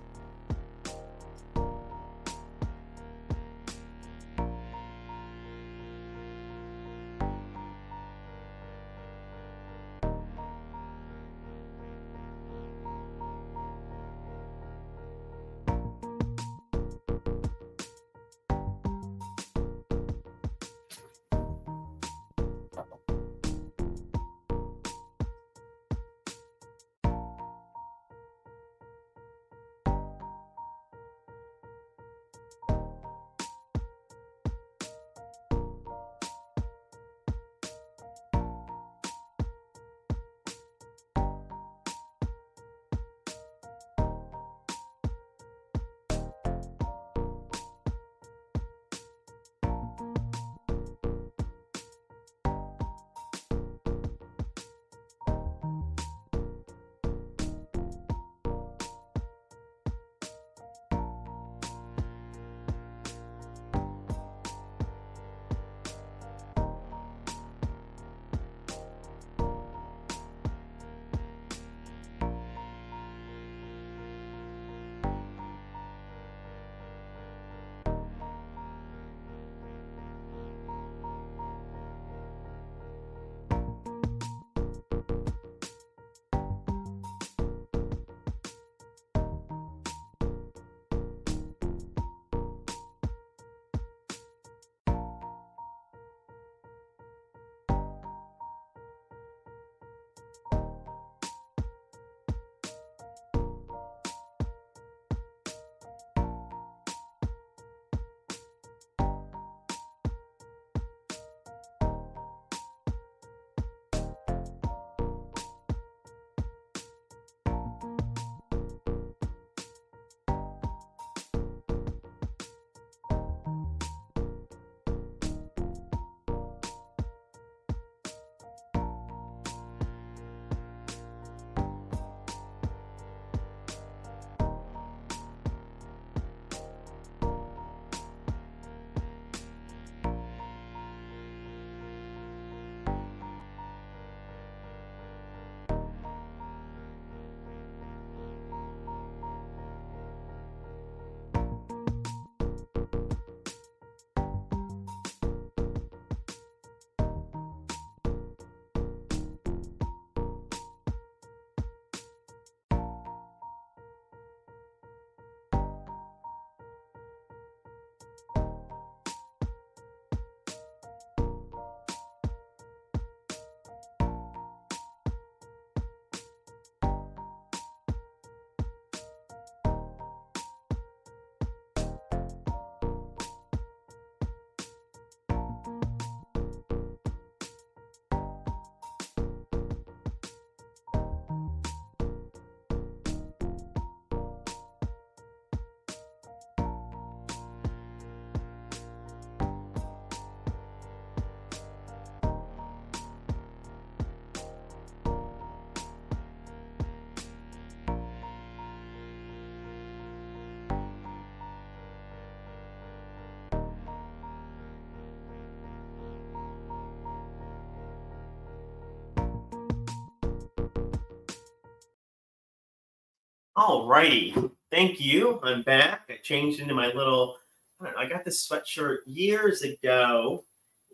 All righty. Thank you. I'm back. I changed into my little, I don't know, I got this sweatshirt years ago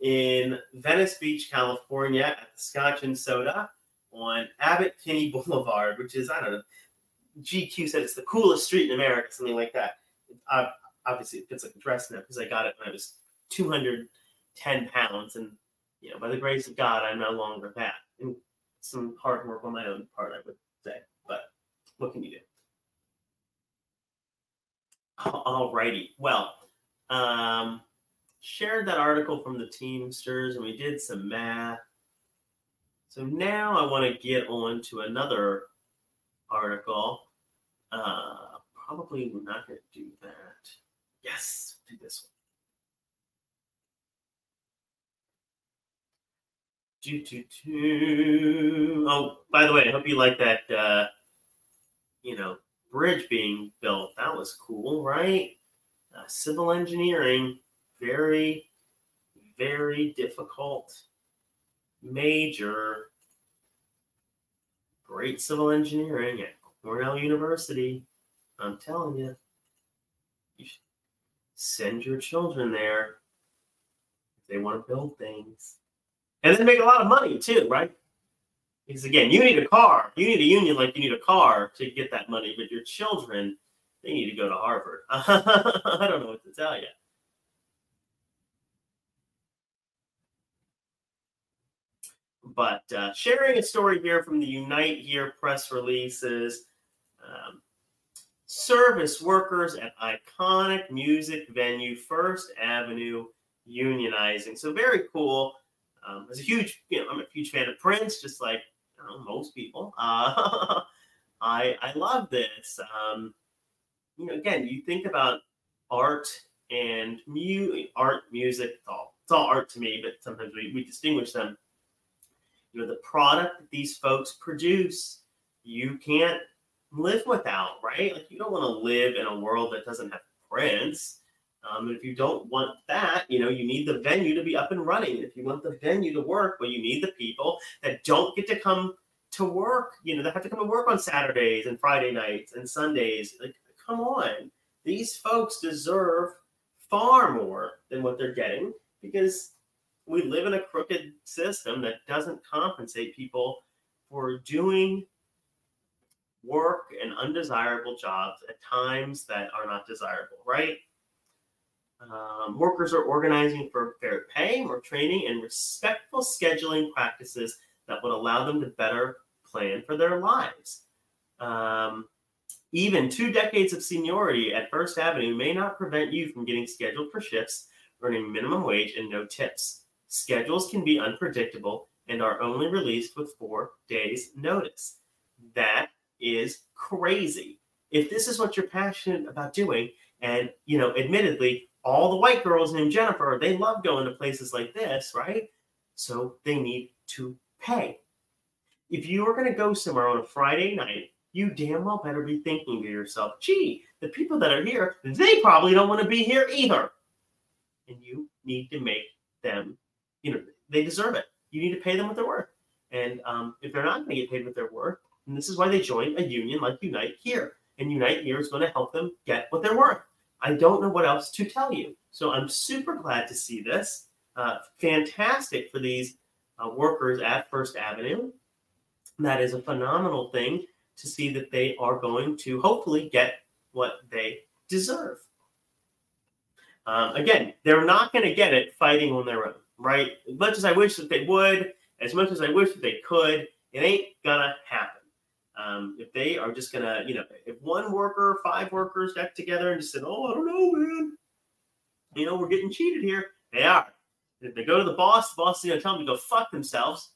in Venice Beach, California at the Scotch and Soda on Abbott Kinney Boulevard, which is, I don't know, G Q said it's the coolest street in America, something like that. Uh, obviously, it fits like a dress now because I got it when I was two hundred ten pounds. And, you know, by the grace of God, I'm no longer that. And some hard work on my own part, I would say. But what can you do? Alrighty. Well, um, shared that article from the Teamsters, and we did some math. So now I want to get on to another article. Uh, probably we're not going to do that. Yes, do this one. Do, do, do. Oh, by the way, I hope you like that, uh, you know, bridge being built. That was cool, right? Uh, civil engineering, very, very difficult, major, great civil engineering at Cornell University. I'm telling you, you should send your children there if they want to build things. And then make a lot of money too, right? Because again, you need a car. You need a union like you need a car to get that money. But your children, they need to go to Harvard. I don't know what to tell you. But uh, sharing a story here from the Unite Here press releases. Um, service workers at iconic music venue First Avenue unionizing. So very cool. Um, as a huge, you know, I'm a huge fan of Prince, just like I don't know, most people. Uh, I I love this. Um, you know, again, you think about art and mu- art, music. It's all it's all art to me, but sometimes we, we distinguish them. You know, the product that these folks produce, you can't live without, right? Like you don't want to live in a world that doesn't have Prince. Um, and if you don't want that, you know, you need the venue to be up and running. If you want the venue to work, well, you need the people that don't get to come to work, you know, that have to come to work on Saturdays and Friday nights and Sundays. Like, come on. These folks deserve far more than what they're getting because we live in a crooked system that doesn't compensate people for doing work and undesirable jobs at times that are not desirable, right? Um, workers are organizing for fair pay, more training, and respectful scheduling practices that would allow them to better plan for their lives. Um, even two decades of seniority at First Avenue may not prevent you from getting scheduled for shifts, earning minimum wage, and no tips. Schedules can be unpredictable and are only released with four days' notice. That is crazy. If this is what you're passionate about doing, and, you know, admittedly, all the white girls named Jennifer, they love going to places like this, right? So they need to pay. If you are going to go somewhere on a Friday night, you damn well better be thinking to yourself, gee, the people that are here, they probably don't want to be here either. And you need to make them, you know, they deserve it. You need to pay them what they're worth. And um, if they're not going to get paid what they're worth, and this is why they join a union like Unite Here. And Unite Here is going to help them get what they're worth. I don't know what else to tell you. So I'm super glad to see this. Uh, fantastic for these uh, workers at First Avenue. That is a phenomenal thing to see that they are going to hopefully get what they deserve. Um, again, they're not going to get it fighting on their own, right? As much as I wish that they would, as much as I wish that they could, it ain't going to happen. Um, if they are just going to, you know, if one worker, five workers got together and just said, oh, I don't know, man, you know, we're getting cheated here. They are. If they go to the boss, the boss is going to tell them to go fuck themselves.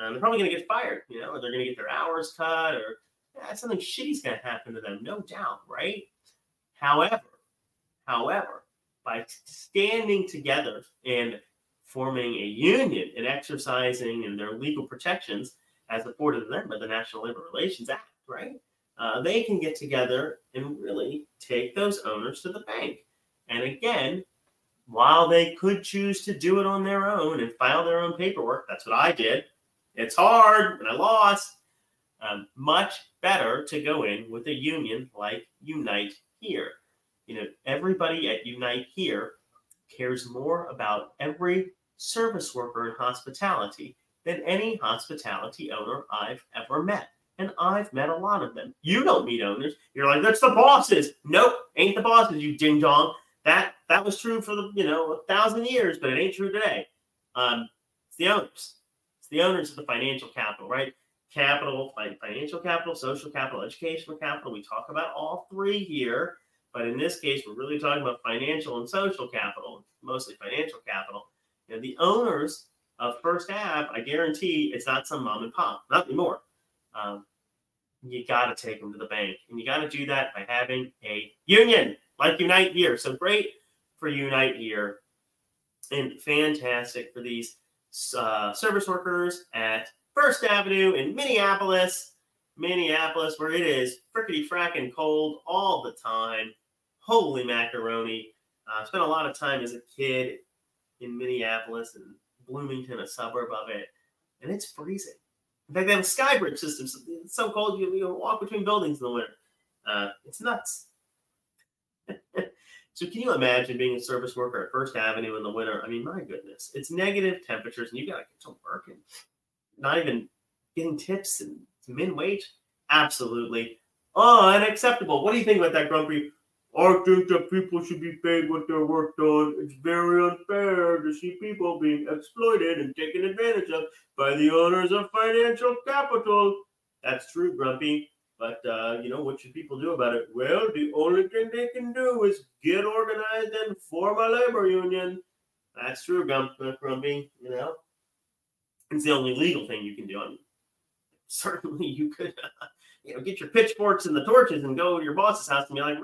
Um, they're probably going to get fired, you know, or they're going to get their hours cut or yeah, something shitty's going to happen to them. No doubt, right? However, however, by standing together and forming a union and exercising and their legal protections, as afforded to them by the National Labor Relations Act, right? Uh, they can get together and really take those owners to the bank. And again, while they could choose to do it on their own and file their own paperwork, that's what I did. It's hard, and I lost. Um, much better to go in with a union like Unite Here. You know, everybody at Unite Here cares more about every service worker in hospitality than any hospitality owner I've ever met. And I've met a lot of them. You don't meet owners. You're like, that's the bosses. Nope, ain't the bosses, you ding dong. That that was true for the, you know, a thousand years, but it ain't true today. Um, it's the owners. It's the owners of the financial capital, right? Capital, financial capital, social capital, educational capital. We talk about all three here, but in this case, we're really talking about financial and social capital, mostly financial capital. You know, the owners of First Avenue, I guarantee it's not some mom and pop, not anymore. Um, you got to take them to the bank, and you got to do that by having a union like Unite Here. So great for Unite Here, and fantastic for these uh, service workers at First Avenue in Minneapolis, Minneapolis, where it is frickety frackin' cold all the time. Holy macaroni! I uh, spent a lot of time as a kid in Minneapolis and Bloomington, a suburb of it, and it's freezing. In fact, they have a sky bridge system. So it's so cold you, you walk between buildings in the winter. Uh, it's nuts. So can you imagine being a service worker at First Avenue in the winter? I mean, my goodness, it's negative temperatures, and you got to get to work and not even getting tips and min wage. Absolutely unacceptable. What do you think about that, Grumpy? I think that people should be paid what their work done. It's very unfair to see people being exploited and taken advantage of by the owners of financial capital. That's true, Grumpy. But, uh, you know, what should people do about it? Well, the only thing they can do is get organized and form a labor union. That's true, Grumpy, you know. It's the only legal thing you can do. I mean, certainly you could... Uh, You know, get your pitchforks and the torches and go to your boss's house and be like,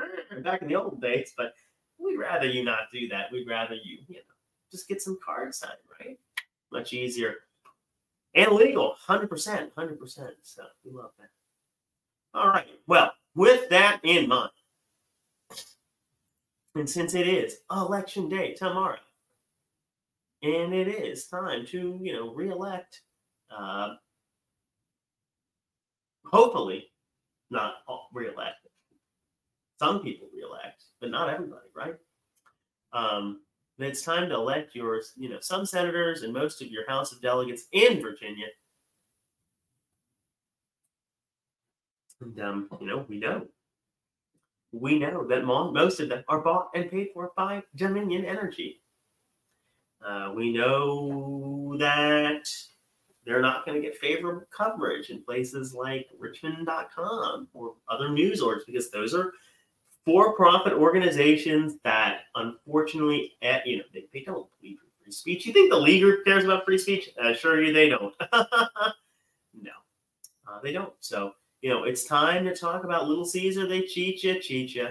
back in the old days, but we'd rather you not do that. We'd rather you, you know, just get some cards signed, right? Much easier. And legal, one hundred percent, one hundred percent. So we love that. All right. Well, with that in mind, and since it is election day tomorrow, and it is time to, you know, reelect, uh, hopefully, not all re-elected. Some people re-elect, but not everybody, right? Um, it's time to elect your, you know, some senators and most of your House of Delegates in Virginia. And, um, you know, we know. We know that most of them are bought and paid for by Dominion Energy. Uh, we know that they're not going to get favorable coverage in places like Richmond dot com or other news orgs, because those are for-profit organizations that, unfortunately, you know, they, they don't believe in free speech. You think the leaguer cares about free speech? I assure you they don't. No, uh, they don't. So, you know, it's time to talk about Little Caesar. They cheat you, cheat you.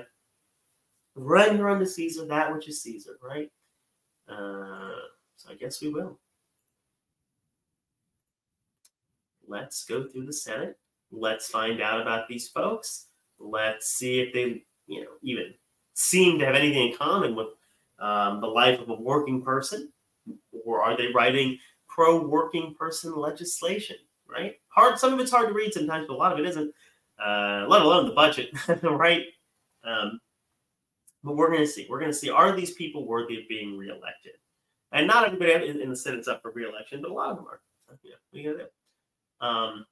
Run, run to Caesar, that which is Caesar, right? Uh, so I guess we will. Let's go through the Senate. Let's find out about these folks. Let's see if they, you know, even seem to have anything in common with um, the life of a working person, or are they writing pro-working person legislation? Right? Hard. Some of it's hard to read sometimes, but a lot of it isn't. Uh, let alone the budget, right? Um, but we're going to see. We're going to see. Are these people worthy of being reelected? And not everybody in the Senate's up for reelection, but a lot of them are. Yeah, we hear that. Um,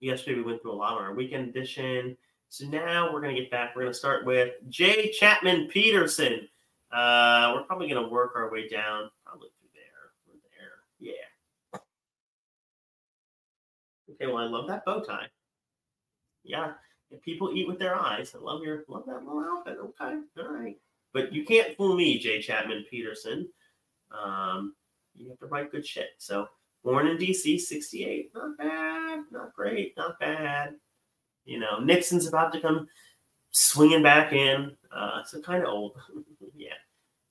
yesterday we went through a lot on our weekend edition. So now we're going to get back. We're going to start with Jay Chapman Peterson. Uh, we're probably going to work our way down. Probably through there. We're there. Yeah. Okay. Well, I love that bow tie. Yeah. If people eat with their eyes. I love your, love that little outfit. Okay. All right. But you can't fool me, Jay Chapman Peterson. Um, you have to write good shit. So. Born in D C, sixty-eight. Not bad. Not great. Not bad. You know, Nixon's about to come swinging back in. Uh, so kind of old. Yeah.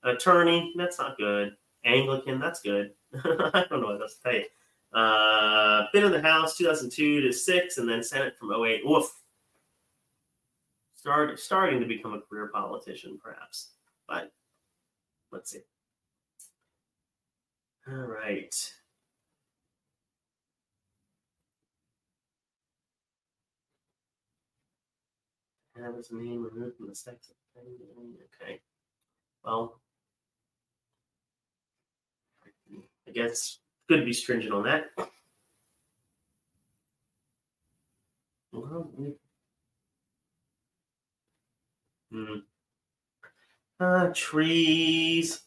Attorney. That's not good. Anglican. That's good. I don't know what else to tell you. Uh, been in the House two thousand two to six and then Senate from oh eight. Woof. Start, starting to become a career politician, perhaps. But let's see. All right. have his name removed from the sex offender. Okay. Well, I guess good to be stringent on that. Well, we... Hmm. Uh, trees.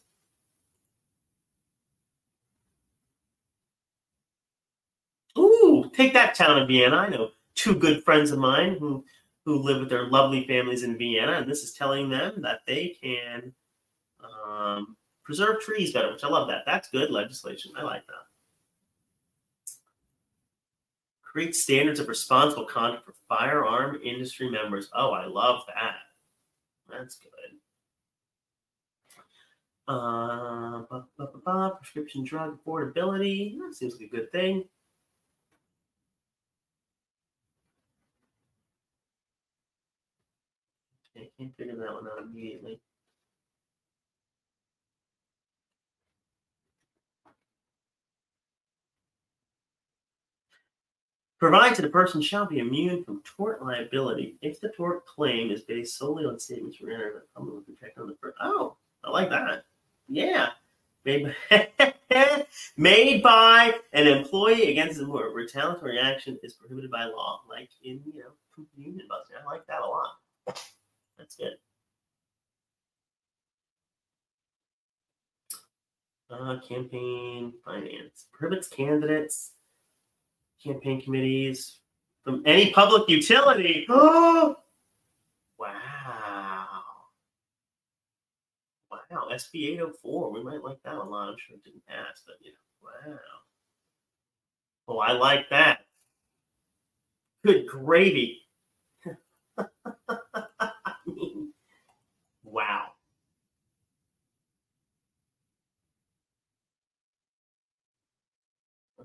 Ooh, take that town of Vienna. I know two good friends of mine who, who live with their lovely families in Vienna, and this is telling them that they can um, preserve trees better, which I love that. That's good legislation. I like that. Create standards of responsible conduct for firearm industry members. Oh, I love that. That's good. Uh, bah, bah, bah, bah, prescription drug affordability. That seems like a good thing. I can't figure that one out immediately. Provides that a person shall be immune from tort liability if the tort claim is based solely on statements written or the public will protect on the person. Oh, I like that. Yeah. Made by, made by an employee against an employer. Retaliatory action is prohibited by law, like in, you know, union busting. I like that a lot. That's good. Uh, campaign finance prohibits candidates, campaign committees from any public utility. Oh, wow! Wow, S B eight oh four. We might like that a lot. I'm sure it didn't pass, but yeah, wow. Oh, I like that. Good gravy. I mean, wow.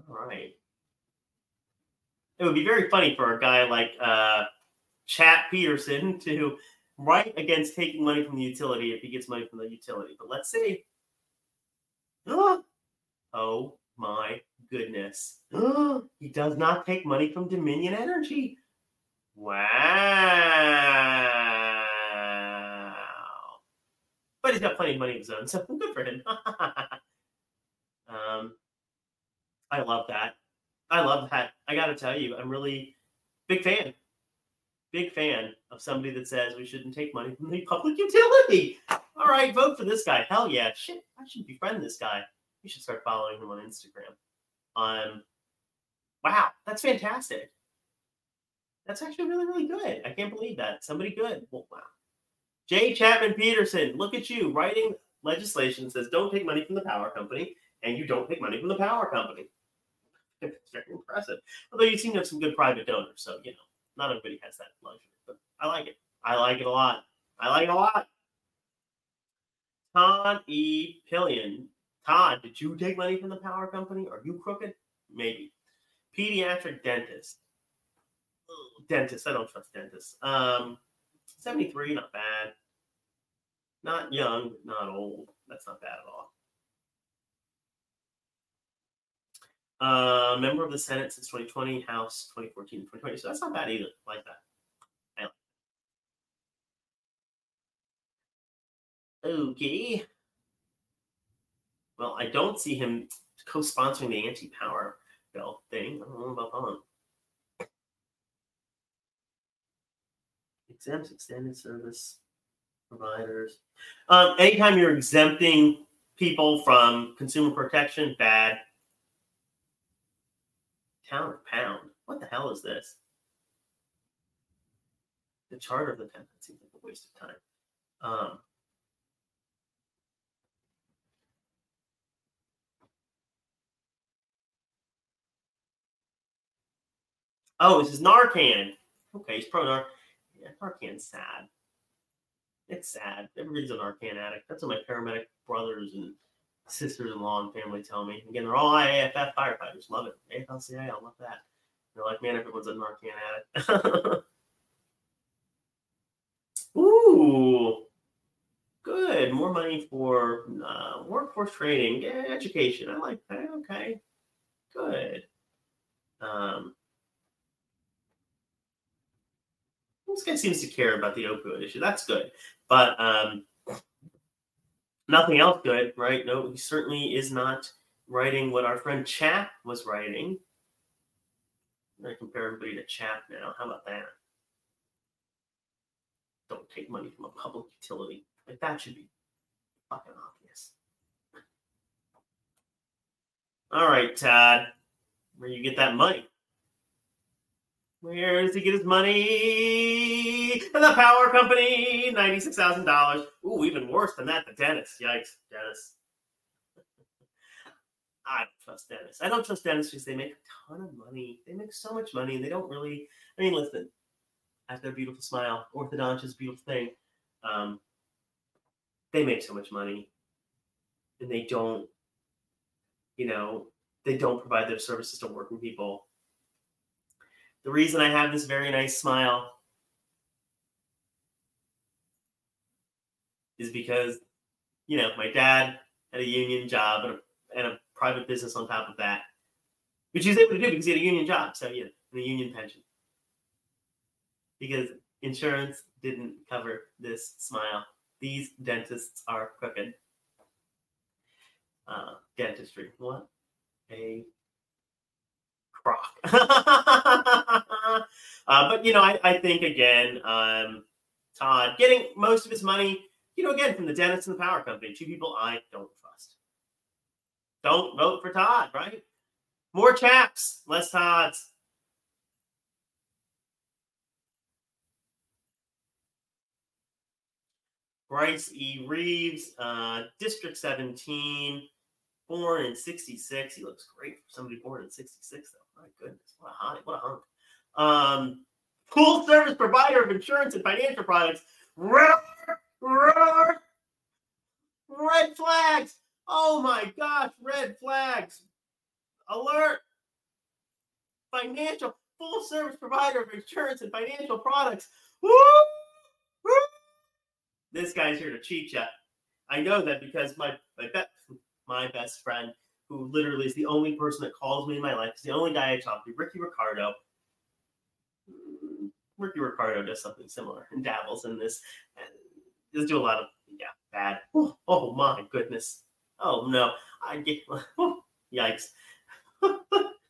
All right. It would be very funny for a guy like uh, Chap Peterson to write against taking money from the utility if he gets money from the utility. But let's see. Oh, oh my goodness. Oh, he does not take money from Dominion Energy. Wow. But he's got plenty of money of his own, so good for him. um, I love that. I love that. I got to tell you, I'm really big fan. Big fan of somebody that says we shouldn't take money from the public utility. All right, vote for this guy. Hell yeah. Shit, I should befriend this guy. You should start following him on Instagram. Um, wow, that's fantastic. That's actually really, really good. I can't believe that. Somebody good. Well, wow. Jay Chapman Peterson, look at you writing legislation that says don't take money from the power company, and you don't take money from the power company. It's very impressive. Although you seem to have some good private donors, so, you know, not everybody has that luxury. But I like it. I like it a lot. I like it a lot. Todd E. Pillion. Todd, did you take money from the power company? Are you crooked? Maybe. Pediatric dentist. Dentist, I don't trust dentists. Um, seventy-three, not bad. Not young, but not old. That's not bad at all. Uh, member of the Senate since twenty twenty, House twenty fourteen, twenty twenty. So that's not bad either. I like that. I like that. Okay. Well, I don't see him co-sponsoring the anti-power bill thing. I don't know about that. Exempts extended service providers. Um, anytime you're exempting people from consumer protection, bad. Town or pound. What the hell is this? The charter of the town. That seems like a waste of time. Um, oh, this is Narcan. Okay, he's pro-Narcan. Yeah, Narcan's sad. It's sad. Everybody's a Narcan addict. That's what my paramedic brothers and sisters-in-law and family tell me. Again, they're all I A F F firefighters. Love it. A F L C I L, love that. They're like, man, everyone's a Narcan addict. Ooh. Good. More money for uh, workforce training. Yeah, education. I like that. Okay. Good. Um. this guy seems to care about the opioid issue. That's good. But um, nothing else good, right? No, he certainly is not writing what our friend Chap was writing. I'm going to compare everybody to Chap now. How about that? Don't take money from a public utility. Like, that should be fucking obvious. All right, Todd. Where do you get that money? Where does he get his money? The power company, ninety-six thousand dollars. Ooh, even worse than that, the dentist. Yikes, Dennis. I don't trust dentists. I don't trust dentists because they make a ton of money. They make so much money, and they don't really... I mean, listen, after a beautiful smile, orthodontia is a beautiful thing. Um, they make so much money, and they don't, you know, they don't provide their services to working people. The reason I have this very nice smile is because, you know, my dad had a union job and a, and a private business on top of that, which he was able to do because he had a union job. So, yeah, and a union pension. Because insurance didn't cover this smile. These dentists are crooked. Uh, dentistry. What a crock. uh, but, you know, I, I think, again, um, Todd getting most of his money, you know, again, from the dentist and the power company, two people I don't trust. Don't vote for Todd, right? More Chaps, less Todds. Bryce E. Reeves, uh, District seventeen, born in sixty-six. He looks great for somebody born in sixty-six, though. My goodness, what a hunk. What a hunk. Um, full service provider of insurance and financial products. Roar, roar, red flags. Oh, my gosh, red flags. Alert. Financial, full service provider of insurance and financial products. Woo! Woo! This guy's here to cheat ya. I know that because my my, be- my best friend, who literally is the only person that calls me in my life, is the only guy I talk to, Ricky Ricardo. Ricky Ricardo does something similar and dabbles in this. Does do a lot of, yeah, bad. Oh, oh my goodness. Oh, no. I get, oh, yikes.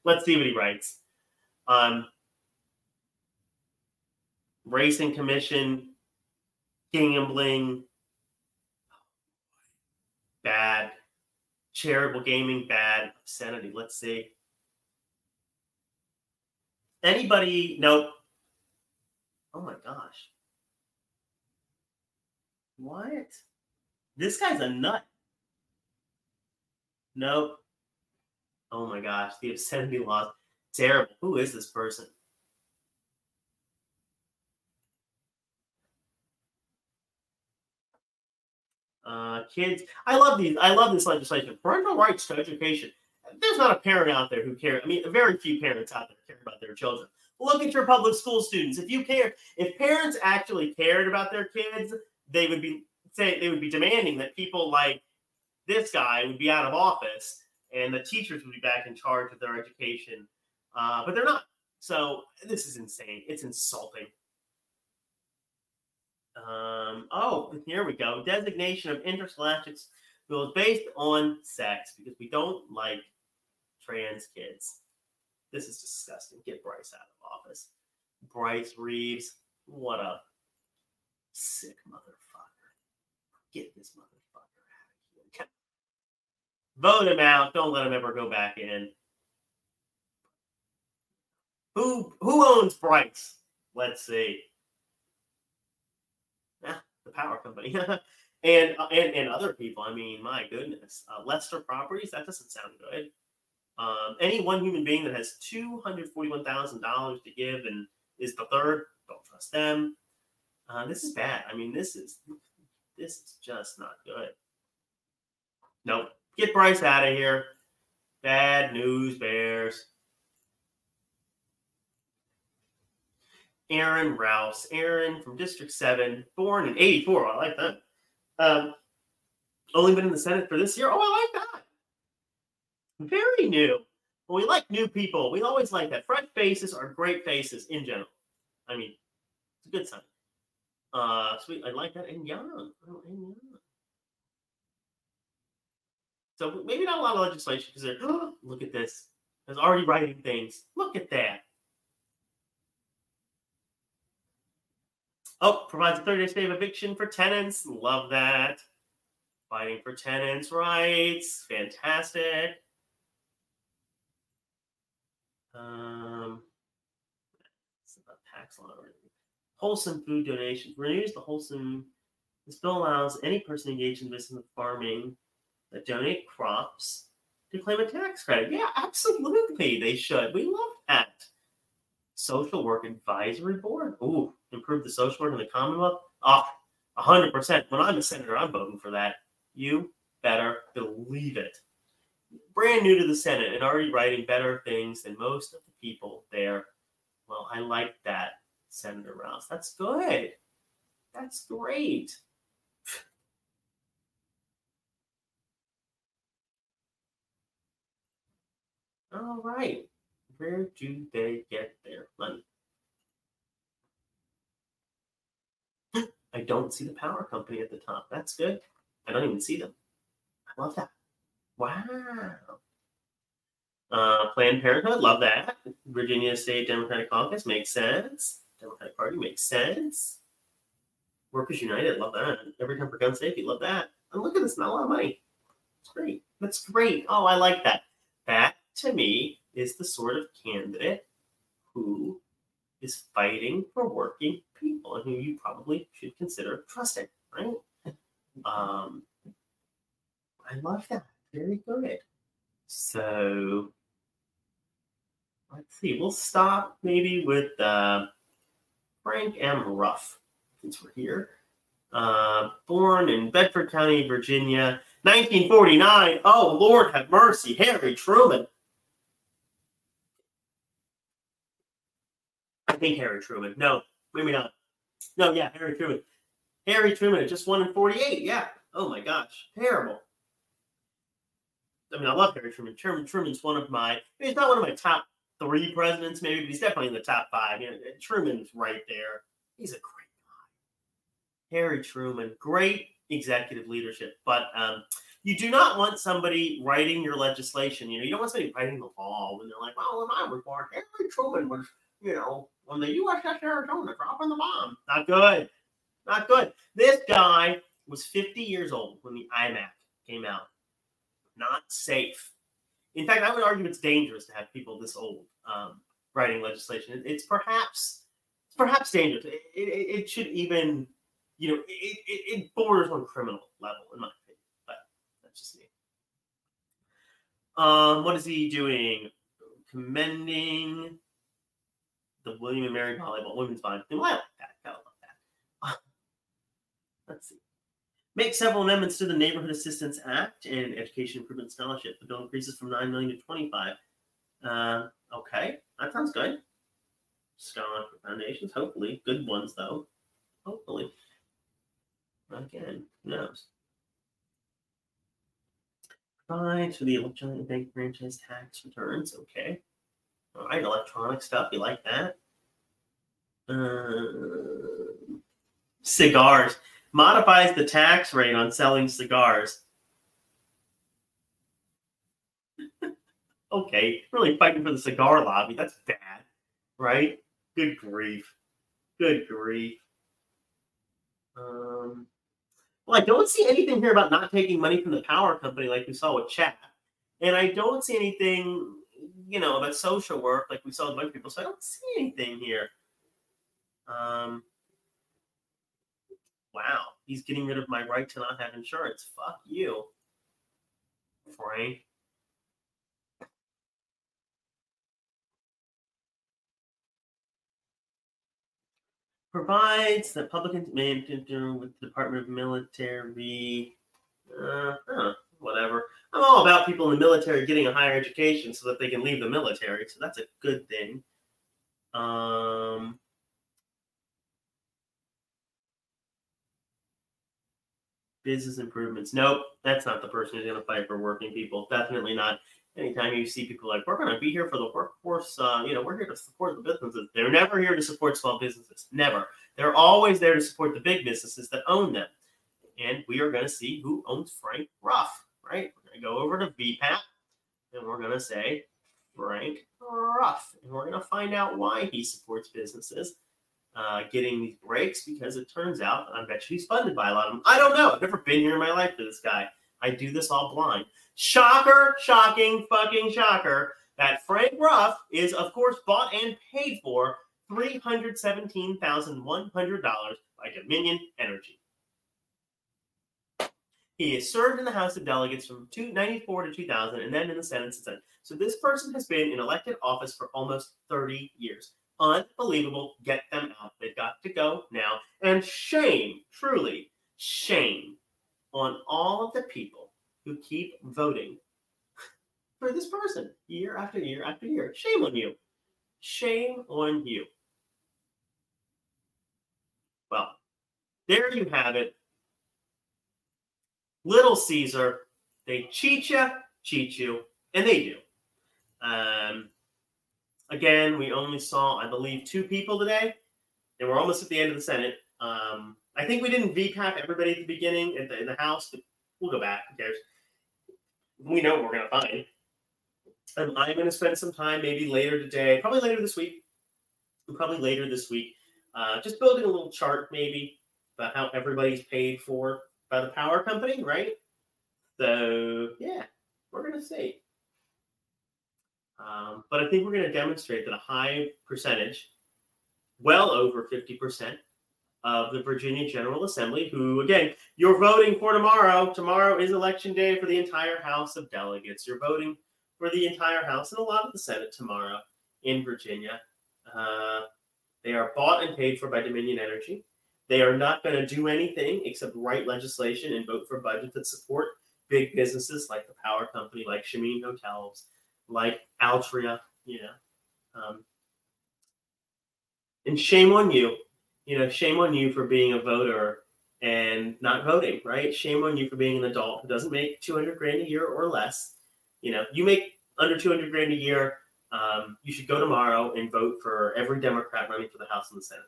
Let's see what he writes. Um, Racing Commission. Gambling, bad. Charitable gaming, bad. Obscenity, let's see. Anybody? Nope. Oh my gosh. What? This guy's a nut. Nope. Oh my gosh, the obscenity laws. Terrible. Who is this person? Uh, kids, I love these. I love this legislation. Parental rights to education. There's not a parent out there who cares. I mean, very few parents out there care about their children. Look at your public school students. If you care, if parents actually cared about their kids, they would be say they would be demanding that people like this guy would be out of office and the teachers would be back in charge of their education. Uh, but they're not. So this is insane. It's insulting. Um, oh, here we go. Designation of interscholastic schools based on sex because we don't like trans kids. This is disgusting. Get Bryce out of office. Bryce Reeves, what a sick motherfucker. Get this motherfucker out of here. Vote him out. Don't let him ever go back in. Who who owns Bryce? Let's see. The power company and, and and other people. I mean, my goodness, uh, Lester Properties. That doesn't sound good. Um, any one human being that has two hundred forty-one thousand dollars to give and is the third, don't trust them. Uh, this is bad. I mean, this is this is just not good. Nope. Get Bryce out of here. Bad news bears. Aaron Rouse. Aaron from District seven, born in eighty-four. I like that. Um, only been in the Senate for this year. Oh, I like that. Very new. Well, we like new people. We always like that. Fresh faces are great faces in general. I mean, a good sign. Uh, sweet. I like that. And young. Oh, and young. So maybe not a lot of legislation because they're, oh, look at this. I was already writing things. Look at that. Oh, provides a thirty-day stay of eviction for tenants. Love that. Fighting for tenants' rights. Fantastic. Um, it's not tax law already. Wholesome food donations. Renews the wholesome. This bill allows any person engaged in business farming that donate crops to claim a tax credit. Yeah, absolutely. They should. We love that. Social Work Advisory Board. Ooh, improve the social work in the Commonwealth. Oh, one hundred percent. When I'm a senator, I'm voting for that. You better believe it. Brand new to the Senate and already writing better things than most of the people there. Well, I like that, Senator Rouse. That's good. That's great. All right. Where do they get their money? I don't see the power company at the top. That's good. I don't even see them. I love that. Wow. Uh, Planned Parenthood. Love that. Virginia State Democratic Caucus. Makes sense. Democratic Party. Makes sense. Workers United. Love that. Every time for gun safety. Love that. And look at this. Not a lot of money. It's great. That's great. Oh, I like that. That, to me, is the sort of candidate who is fighting for working people and who you probably should consider trusting, right? Um, I love that. Very good. So, let's see. We'll stop maybe with uh, Frank M. Ruff, since we're here. Uh, born in Bedford County, Virginia, nineteen forty-nine. Oh, Lord have mercy. Harry Truman. I think Harry Truman. No, maybe not. No, yeah, Harry Truman. Harry Truman just won in forty-eight. Yeah. Oh, my gosh. Terrible. I mean, I love Harry Truman. Truman Truman's one of my, he's not one of my top three presidents, maybe, but he's definitely in the top five. You know, Truman's right there. He's a great guy. Harry Truman, great executive leadership. But um, you do not want somebody writing your legislation. You know, you don't want somebody writing the law when they're like, well, when I was born, Harry Truman was, you know, on the U S S Arizona dropping the bomb. Not good. Not good. This guy was fifty years old when the iMac came out. Not safe. In fact, I would argue it's dangerous to have people this old um, writing legislation. It, it's perhaps it's perhaps dangerous. It, it, it should even, you know, it, it, it borders on criminal level, in my opinion. But that's just me. Um, what is he doing? Commending the William and Mary volleyball, women's volleyball. I like that. I love that. Let's see. Make several amendments to the Neighborhood Assistance Act and Education Improvement Scholarship. The bill increases from nine million dollars to twenty-five. Uh, okay, that sounds good. Scholarship foundations, hopefully. Good ones, though. Hopefully. Again, who knows? Provides for the electronic bank franchise tax returns. Okay. All right, electronic stuff. You like that? Uh, cigars. Modifies the tax rate on selling cigars. Okay, really fighting for the cigar lobby. That's bad, right? Good grief. Good grief. Um, well, I don't see anything here about not taking money from the power company like we saw with Chat. And I don't see anything, you know, about social work like we saw with a bunch of people. So I don't see anything here. Um. Wow, he's getting rid of my right to not have insurance. Fuck you, Frank. Provides that public may enter with the Department of Military, uh, huh, whatever. I'm all about people in the military getting a higher education so that they can leave the military. So that's a good thing. Um. Business improvements. Nope, that's not the person who's going to fight for working people. Definitely not. Anytime you see people like, we're going to be here for the workforce, uh, you know, we're here to support the businesses. They're never here to support small businesses. Never. They're always there to support the big businesses that own them. And we are going to see who owns Frank Ruff, right? We're going to go over to V PAP, and we're going to say Frank Ruff. And we're going to find out why he supports businesses uh, getting these breaks, because it turns out, I bet you he's funded by a lot of them. I don't know. I've never been here in my life for this guy. I do this all blind. Shocker, shocking, fucking shocker that Frank Ruff is, of course, bought and paid for three hundred seventeen thousand one hundred dollars by Dominion Energy. He has served in the House of Delegates from nineteen ninety-four to two thousand and then in the Senate since then. So this person has been in elected office for almost thirty years. Unbelievable. Get them out. They've got to go now. And shame, truly, shame on all of the people who keep voting for this person year after year after year. Shame on you. Shame on you. Well, there you have it. Little Caesar, they cheat you, cheat you, and they do. Um, again, we only saw, I believe, two people today, and we're almost at the end of the Senate. Um, I think we didn't V PAP everybody at the beginning at the, in the House, but we'll go back. There's, we know what we're going to find. And I'm going to spend some time maybe later today, probably later this week, probably later this week, uh, just building a little chart maybe about how everybody's paid for by the power company, right? So, yeah, we're going to see. Um, but I think we're going to demonstrate that a high percentage, well over fifty percent, of the Virginia General Assembly, who, again, you're voting for tomorrow. Tomorrow is election day for the entire House of Delegates. You're voting for the entire House and a lot of the Senate tomorrow in Virginia. Uh, they are bought and paid for by Dominion Energy. They are not going to do anything except write legislation and vote for budgets that support big businesses like the power company, like Shamin Hotels, like Altria, you know. Um, and shame on you. You know, shame on you for being a voter and not voting, right? Shame on you for being an adult who doesn't make two hundred grand a year or less. You know, you make under two hundred grand a year. Um, you should go tomorrow and vote for every Democrat running for the House and the Senate.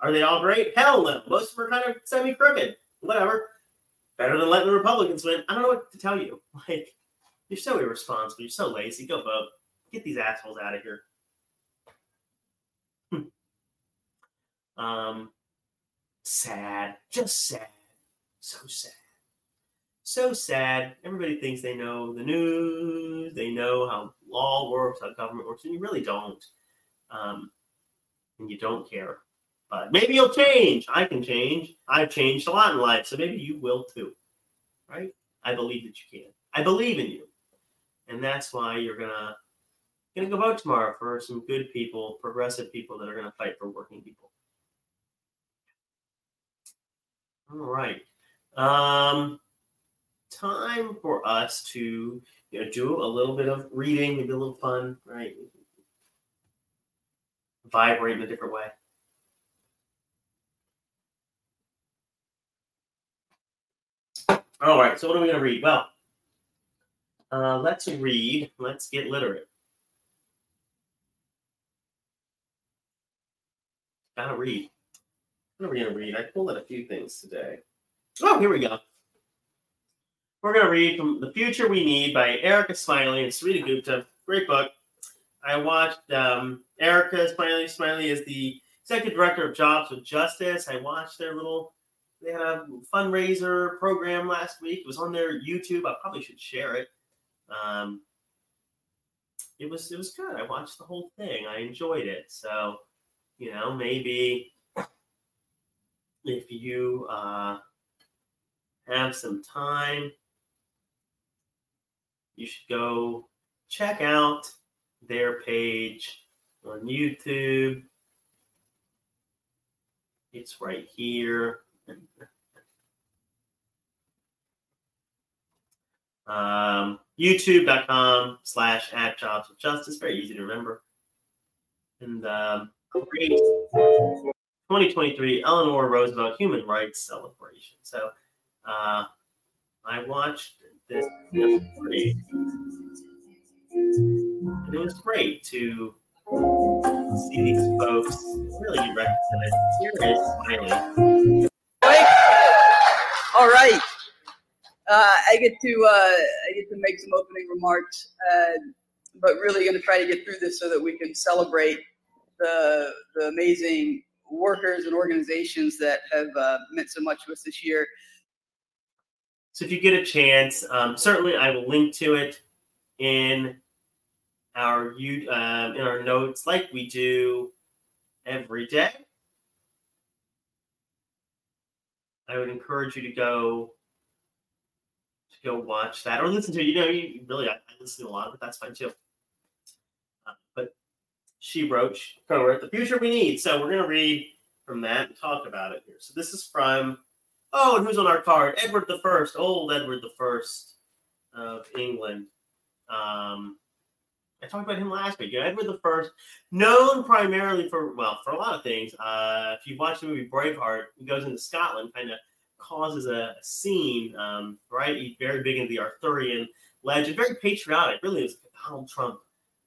Are they all great? Hell no. Most of them are kind of semi-crooked. Whatever. Better than letting the Republicans win. I don't know what to tell you. Like, you're so irresponsible. You're so lazy. Go vote. Get these assholes out of here. Um, sad, just sad, so sad, so sad. Everybody thinks they know the news, they know how law works, how government works, and you really don't. Um, and you don't care, but maybe you'll change. I can change. I've changed a lot in life, so maybe you will too, right? I believe that you can. I believe in you, and that's why you're gonna gonna go vote tomorrow for some good people, progressive people that are gonna fight for working people. All right. Um, time for us to, you know, do a little bit of reading, maybe a little fun, right? Vibrate in a different way. All right. So what are we going to read? Well, uh, let's read. Let's get literate. Got to read. What are we going to read? I pulled out a few things today. Oh, here we go. We're going to read from The Future We Need by Erica Smiley and Sarita Gupta. Great book. I watched um, Erica Smiley. Smiley is the executive director of Jobs with Justice. I watched their little, they had a fundraiser program last week. It was on their YouTube. I probably should share it. Um, it was, it was good. I watched the whole thing. I enjoyed it. So, you know, maybe if you uh, have some time, you should go check out their page on YouTube. It's right here. um, YouTube.com slash at Jobs with Justice. Very easy to remember. And um, great. twenty twenty-three Eleanor Roosevelt Human Rights Celebration. So uh, I watched this. And it was great to see these folks really represented. Here is Smiley. All right. Uh, I get to uh, I get to make some opening remarks, uh, but really going to try to get through this so that we can celebrate the the amazing workers and organizations that have uh, meant so much to us this year. So if you get a chance, um, certainly I will link to it in our uh, in our notes, like we do every day. I would encourage you to go. Go watch that or listen to it. You know, you really, I, I listen to a lot, but that's fine too. Uh, but she wrote, she wrote, The Future We Need. So we're going to read from that and talk about it here. So this is from, oh, and who's on our card? Edward the First, old Edward the First of England. Um, I talked about him last week. You know, Edward the First, known primarily for, well, for a lot of things. Uh, if you watch the movie Braveheart, he goes into Scotland, kind of causes a scene, um, right? He's very big into the Arthurian legend, very patriotic, really was Donald Trump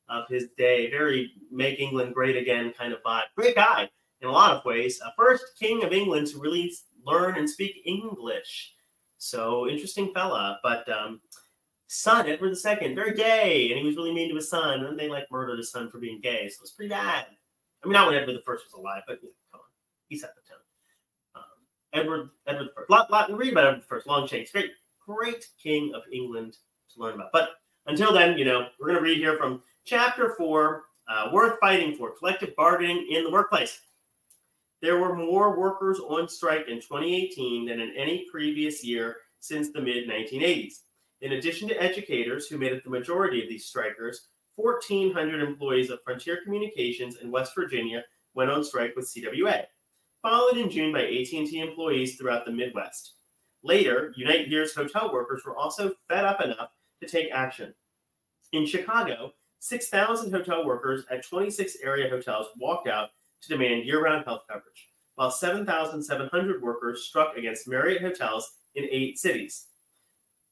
of his day, very make England great again kind of vibe. Great guy in a lot of ways. Uh, first king of England to really learn and speak English. So interesting fella, but um, son, Edward the Second, very gay, and he was really mean to his son, and they like murdered his son for being gay, so it's pretty bad. I mean, not when Edward the First was alive, but you know, come on, he's at the time. Edward, Edward the First. Lot, lot, read about Edward the First. Long chains. Great, great king of England to learn about. But until then, you know, we're going to read here from chapter four, uh, Worth Fighting For, Collective Bargaining in the Workplace. There were more workers on strike in twenty eighteen than in any previous year since the mid nineteen eighties. In addition to educators, who made up the majority of these strikers, fourteen hundred employees of Frontier Communications in West Virginia went on strike with C W A. Followed in June by A T and T employees throughout the Midwest. Later, Unite Here's hotel workers were also fed up enough to take action. In Chicago, six thousand hotel workers at twenty-six area hotels walked out to demand year-round health coverage, while seven thousand seven hundred workers struck against Marriott hotels in eight cities.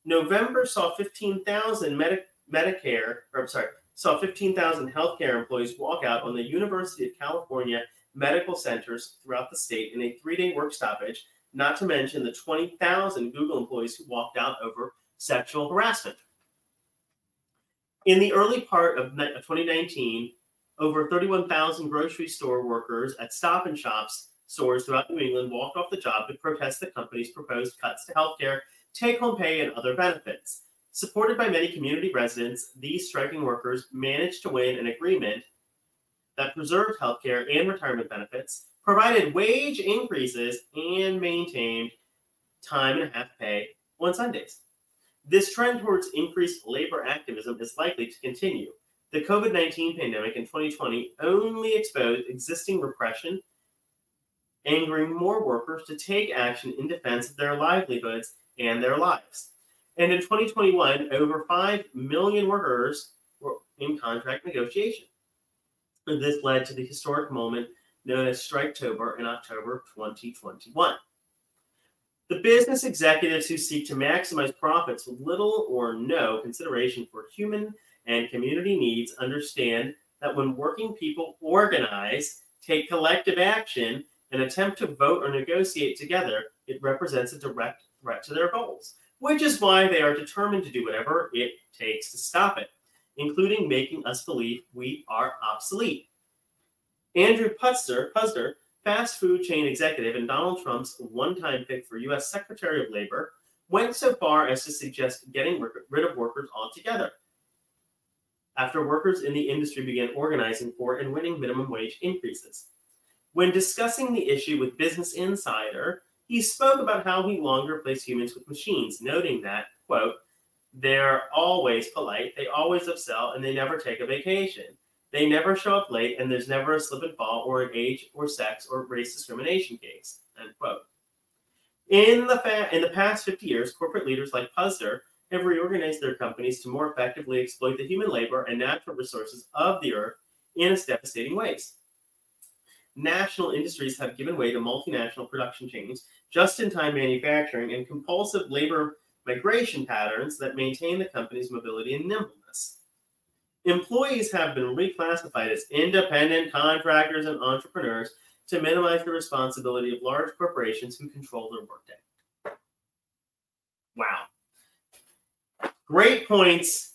November saw fifteen thousand Medi- Medicare, or I'm sorry, saw fifteen thousand healthcare employees walk out on the University of California medical centers throughout the state in a three-day work stoppage, not to mention the twenty thousand Google employees who walked out over sexual harassment. In the early part of twenty nineteen, over thirty-one thousand grocery store workers at Stop and Shops stores throughout New England walked off the job to protest the company's proposed cuts to healthcare, take-home pay, and other benefits. Supported by many community residents, these striking workers managed to win an agreement that preserved healthcare and retirement benefits, provided wage increases, and maintained time and a half pay on Sundays. This trend towards increased labor activism is likely to continue. The COVID nineteen pandemic in twenty twenty only exposed existing repression, angering more workers to take action in defense of their livelihoods and their lives. And in twenty twenty-one, over five million workers were in contract negotiation. This led to the historic moment known as Striketober in October twenty twenty-one. The business executives who seek to maximize profits with little or no consideration for human and community needs understand that when working people organize, take collective action, and attempt to vote or negotiate together, it represents a direct threat to their goals, which is why they are determined to do whatever it takes to stop it, including making us believe we are obsolete. Andrew Puzder, Puzder, fast food chain executive and Donald Trump's one-time pick for U S Secretary of Labor, went so far as to suggest getting rid of workers altogether after workers in the industry began organizing for and winning minimum wage increases. When discussing the issue with Business Insider, he spoke about how he longed to replace humans with machines, noting that, quote, they're always polite, they always upsell, and they never take a vacation. They never show up late, and there's never a slip and fall or an age or sex or race discrimination case, end quote. In the, fa- in the past fifty years, corporate leaders like Puzder have reorganized their companies to more effectively exploit the human labor and natural resources of the earth in its devastating ways. National industries have given way to multinational production chains, just-in-time manufacturing, and compulsive labor migration patterns that maintain the company's mobility and nimbleness. Employees have been reclassified as independent contractors and entrepreneurs to minimize the responsibility of large corporations who control their workday. Wow. Great points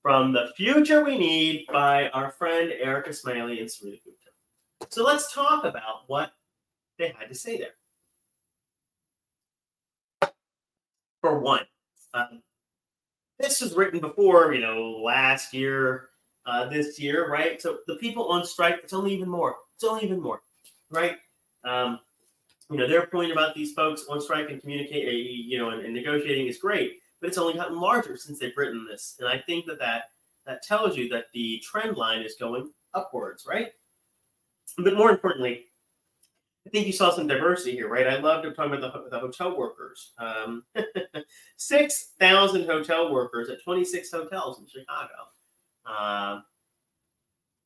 from The Future We Need by our friend Erica Smiley and Sarita Gupta. So let's talk about what they had to say there. For one, um, this was written before, you know, last year, uh, this year, right? So the people on strike, it's only even more. It's only even more, right? Um, you know, their point about these folks on strike and communicate, you know, and, and negotiating is great, but it's only gotten larger since they've written this. And I think that that, that tells you that the trend line is going upwards, right? But more importantly, I think you saw some diversity here, right? I loved talking about the, the hotel workers. Um, six thousand hotel workers at twenty-six hotels in Chicago uh,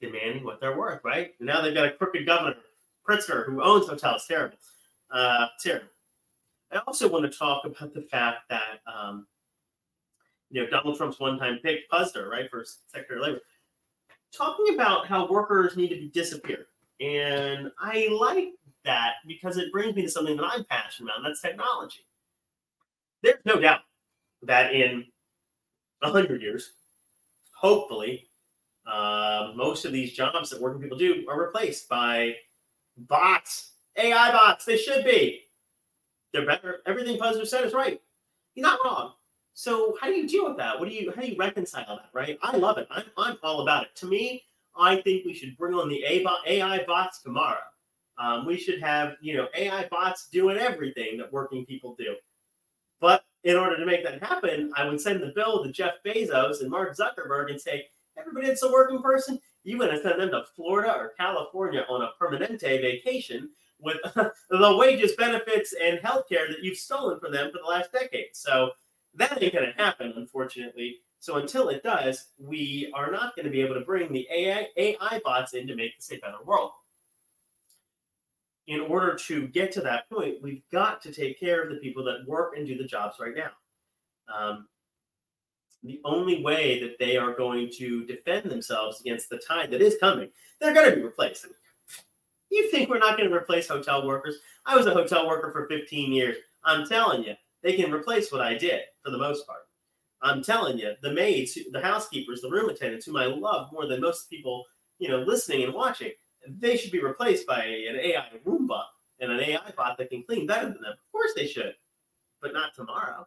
demanding what they're worth, right? And now they've got a crooked governor, Pritzker, who owns hotels. Terrible. Uh, terrible. I also want to talk about the fact that, um, you know, Donald Trump's one-time pick, Puzder, right, for Secretary of Labor, talking about how workers need to be disappeared. And I like that because it brings me to something that I'm passionate about, and that's technology. There's no doubt that in one hundred years, hopefully, uh, most of these jobs that working people do are replaced by bots, A I bots. They should be. They're better. Everything Puzder said is right. You're not wrong. So how do you deal with that? What do you? How do you reconcile that, right? I love it. I'm, I'm all about it. To me, I think we should bring on the A I bots tomorrow. Um, we should have, you know, A I bots doing everything that working people do. But in order to make that happen, I would send the bill to Jeff Bezos and Mark Zuckerberg and say, everybody that's a working person, you want to send them to Florida or California on a permanente vacation with the wages, benefits, and health care that you've stolen from them for the last decade. So that ain't going to happen, unfortunately. So until it does, we are not going to be able to bring the A I, A I bots in to make this a better world. In order to get to that point, we've got to take care of the people that work and do the jobs right now. Um, the only way that they are going to defend themselves against the tide that is coming, they're going to be replaced. You think we're not going to replace hotel workers? I was a hotel worker for fifteen years. I'm telling you, they can replace what I did for the most part. I'm telling you, the maids, the housekeepers, the room attendants, whom I love more than most people, you know, listening and watching, they should be replaced by an A I Roomba and an A I bot that can clean better than them. Of course they should, but not tomorrow.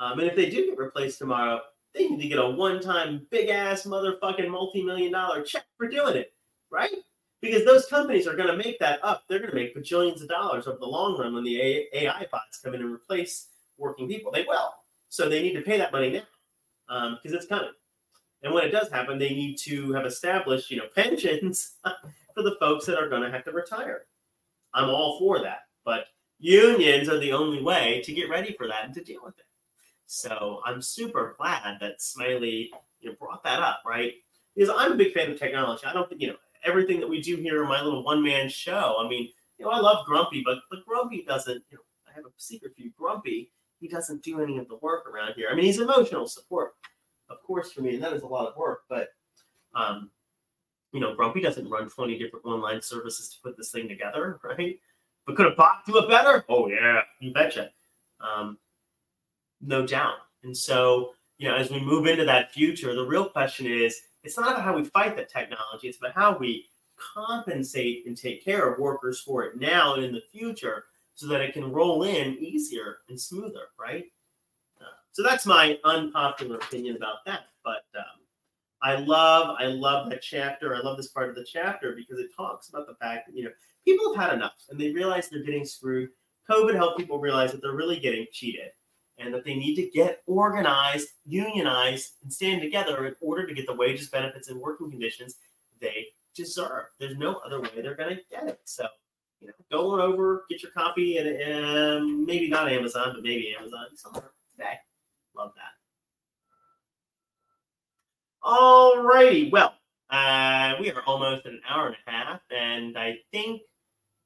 Um, and if they do get replaced tomorrow, they need to get a one-time big-ass motherfucking multi-million dollar check for doing it, right? Because those companies are going to make that up. They're going to make bajillions of dollars over the long run when the A I bots come in and replace working people. They will. So they need to pay that money now because um, it's coming. And when it does happen, they need to have established, you know, pensions for the folks that are going to have to retire. I'm all for that. But unions are the only way to get ready for that and to deal with it. So I'm super glad that Smiley, you know, brought that up, right? Because I'm a big fan of technology. I don't think, you know, everything that we do here in my little one-man show. I mean, you know, I love Grumpy, but, but Grumpy doesn't, you know, I have a secret for you, Grumpy, he doesn't do any of the work around here. I mean, he's emotional support, of course, for me, and that is a lot of work, but, um, you know, Grumpy doesn't run twenty different online services to put this thing together, right? But could a bot do it better? Oh, yeah, you betcha. Um, no doubt. And so, you know, as we move into that future, the real question is, it's not about how we fight that technology. It's about how we compensate and take care of workers for it now and in the future so that it can roll in easier and smoother, right? So that's my unpopular opinion about that. But um, I love, I love that chapter. I love this part of the chapter because it talks about the fact that, you know, people have had enough and they realize they're getting screwed. COVID helped people realize that they're really getting cheated and that they need to get organized, unionized, and stand together in order to get the wages, benefits, and working conditions they deserve. There's no other way they're going to get it. So, you know, go on over, get your copy, and, and maybe not Amazon, but maybe Amazon somewhere today. Love that. All righty. Well, uh, we are almost at an hour and a half, and I think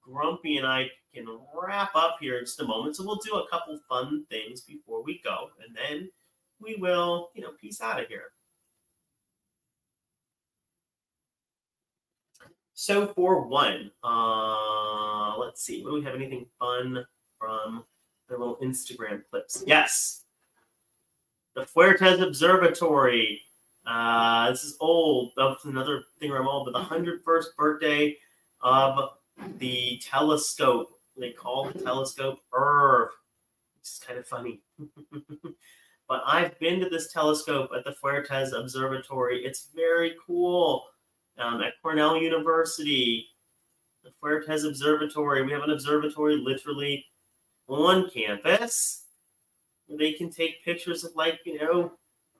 Grumpy and I can wrap up here in just a moment. So we'll do a couple fun things before we go, and then we will, you know, peace out of here. So for one, uh, let's see, do we have anything fun from the little Instagram clips? Yes. The Fuertes Observatory. Uh, this is old. That's another thing where I'm old, but the one hundred first birthday of the telescope. They call the telescope IRV, which is kind of funny. But I've been to this telescope at the Fuertes Observatory. It's very cool. Um, at Cornell University, the Fuertes Observatory. We have an observatory literally on campus. They can take pictures of, like, you know,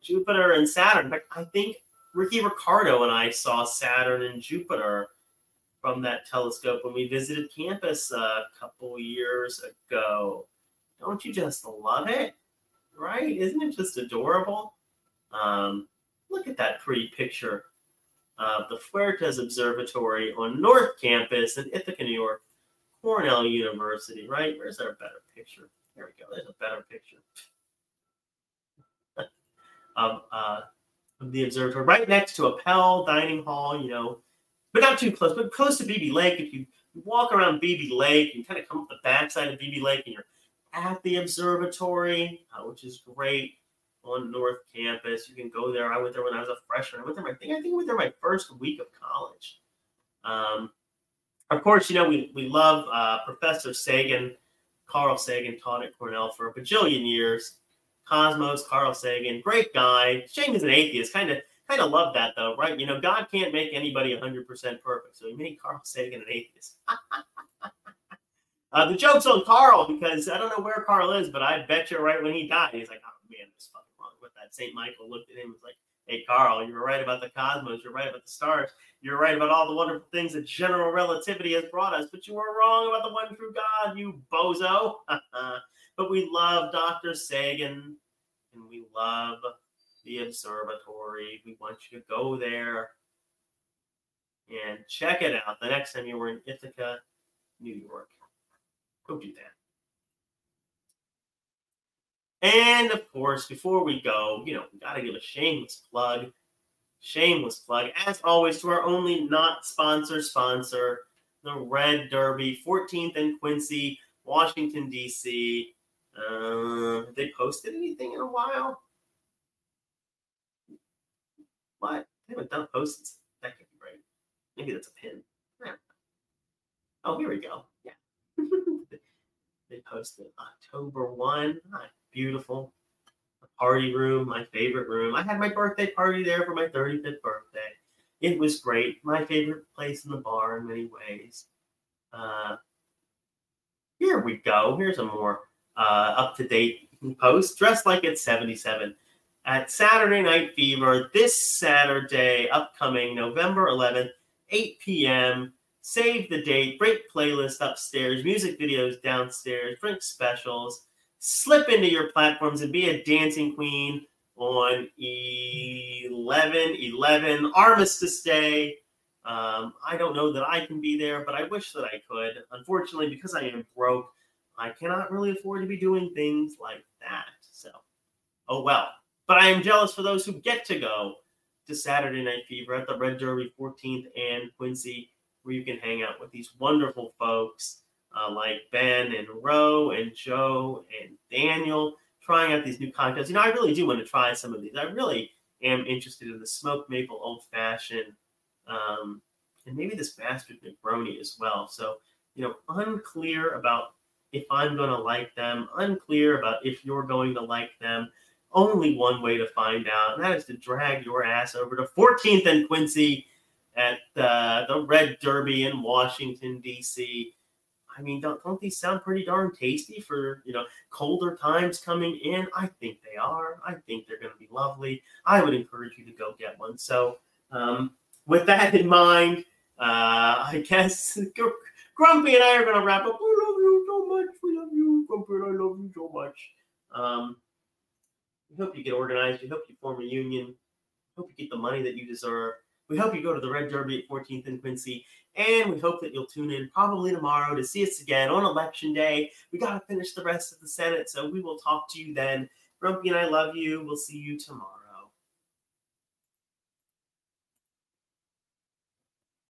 Jupiter and Saturn. But I think Ricky Ricardo and I saw Saturn and Jupiter from that telescope when we visited campus a couple years ago. Don't you just love it? Right? Isn't it just adorable? Um, look at that pretty picture of the Fuertes Observatory on North Campus in Ithaca, New York, Cornell University, right? Where's our better picture? There we go. There's a better picture of, uh, of the observatory, right next to Appel Dining Hall, you know, but not too close, but close to Beebe Lake. If you walk around Beebe Lake and kind of come up the backside of Beebe Lake and you're at the observatory, uh, which is great. On North Campus, you can go there. I went there when I was a freshman. I went there. I think I think I went there my first week of college. Um, of course, you know we we love uh, Professor Sagan. Carl Sagan taught at Cornell for a bajillion years. Cosmos, Carl Sagan, great guy. Shame he's an atheist. Kind of kind of love that though, right? You know, God can't make anybody one hundred percent perfect, so he made Carl Sagan an atheist. uh, the joke's on Carl because I don't know where Carl is, but I bet you right when he died, he's like, oh man, this fucking. Saint Michael looked at him and was like, hey, Carl, you were right about the cosmos. You're right about the stars. You're right about all the wonderful things that general relativity has brought us. But you were wrong about the one true God, you bozo. But we love Doctor Sagan, and we love the observatory. We want you to go there and check it out the next time you were in Ithaca, New York. Go do that. And, of course, before we go, you know, we got to give a shameless plug, shameless plug, as always, to our only not sponsor sponsor, the Red Derby, fourteenth and Quincy, Washington, D C Uh, have they posted anything in a while? What? They haven't done posts. That can't be right. Maybe that's a pin. Yeah. Oh, here we go. Yeah. They posted October first. Hi. Beautiful. The party room, my favorite room. I had my birthday party there for my thirty-fifth birthday. It was great. My favorite place in the bar in many ways. Uh, here we go. Here's a more uh, up-to-date post. Dressed like it's seventy-seven. At Saturday Night Fever, this Saturday, upcoming November eleventh, eight p.m. Save the date. Break playlist upstairs. Music videos downstairs. Drink specials. Slip into your platforms and be a dancing queen on eleven eleven, Armistice Day. Um, I don't know that I can be there, but I wish that I could. Unfortunately, because I am broke, I cannot really afford to be doing things like that. So, oh well. But I am jealous for those who get to go to Saturday Night Fever at the Red Derby, fourteenth and Quincy, where you can hang out with these wonderful folks. Uh, like Ben and Roe and Joe and Daniel, trying out these new cocktails. You know, I really do want to try some of these. I really am interested in the smoked maple old fashioned, um, and maybe this bastard Negroni as well. So, you know, unclear about if I'm going to like them, unclear about if you're going to like them. Only one way to find out, and that is to drag your ass over to fourteenth and Quincy at uh, the Red Derby in Washington, D C I mean, don't, don't these sound pretty darn tasty for, you know, colder times coming in? I think they are. I think they're going to be lovely. I would encourage you to go get one. So um, with that in mind, uh, I guess Grumpy and I are going to wrap up. We love you so much. We love you, Grumpy, and I love you so much. Um, we hope you get organized. We hope you form a union. We hope you get the money that you deserve. We hope you go to the Red Derby at fourteenth and Quincy, and we hope that you'll tune in probably tomorrow to see us again on Election Day. We got to finish the rest of the Senate, so we will talk to you then. Grumpy and I love you. We'll see you tomorrow.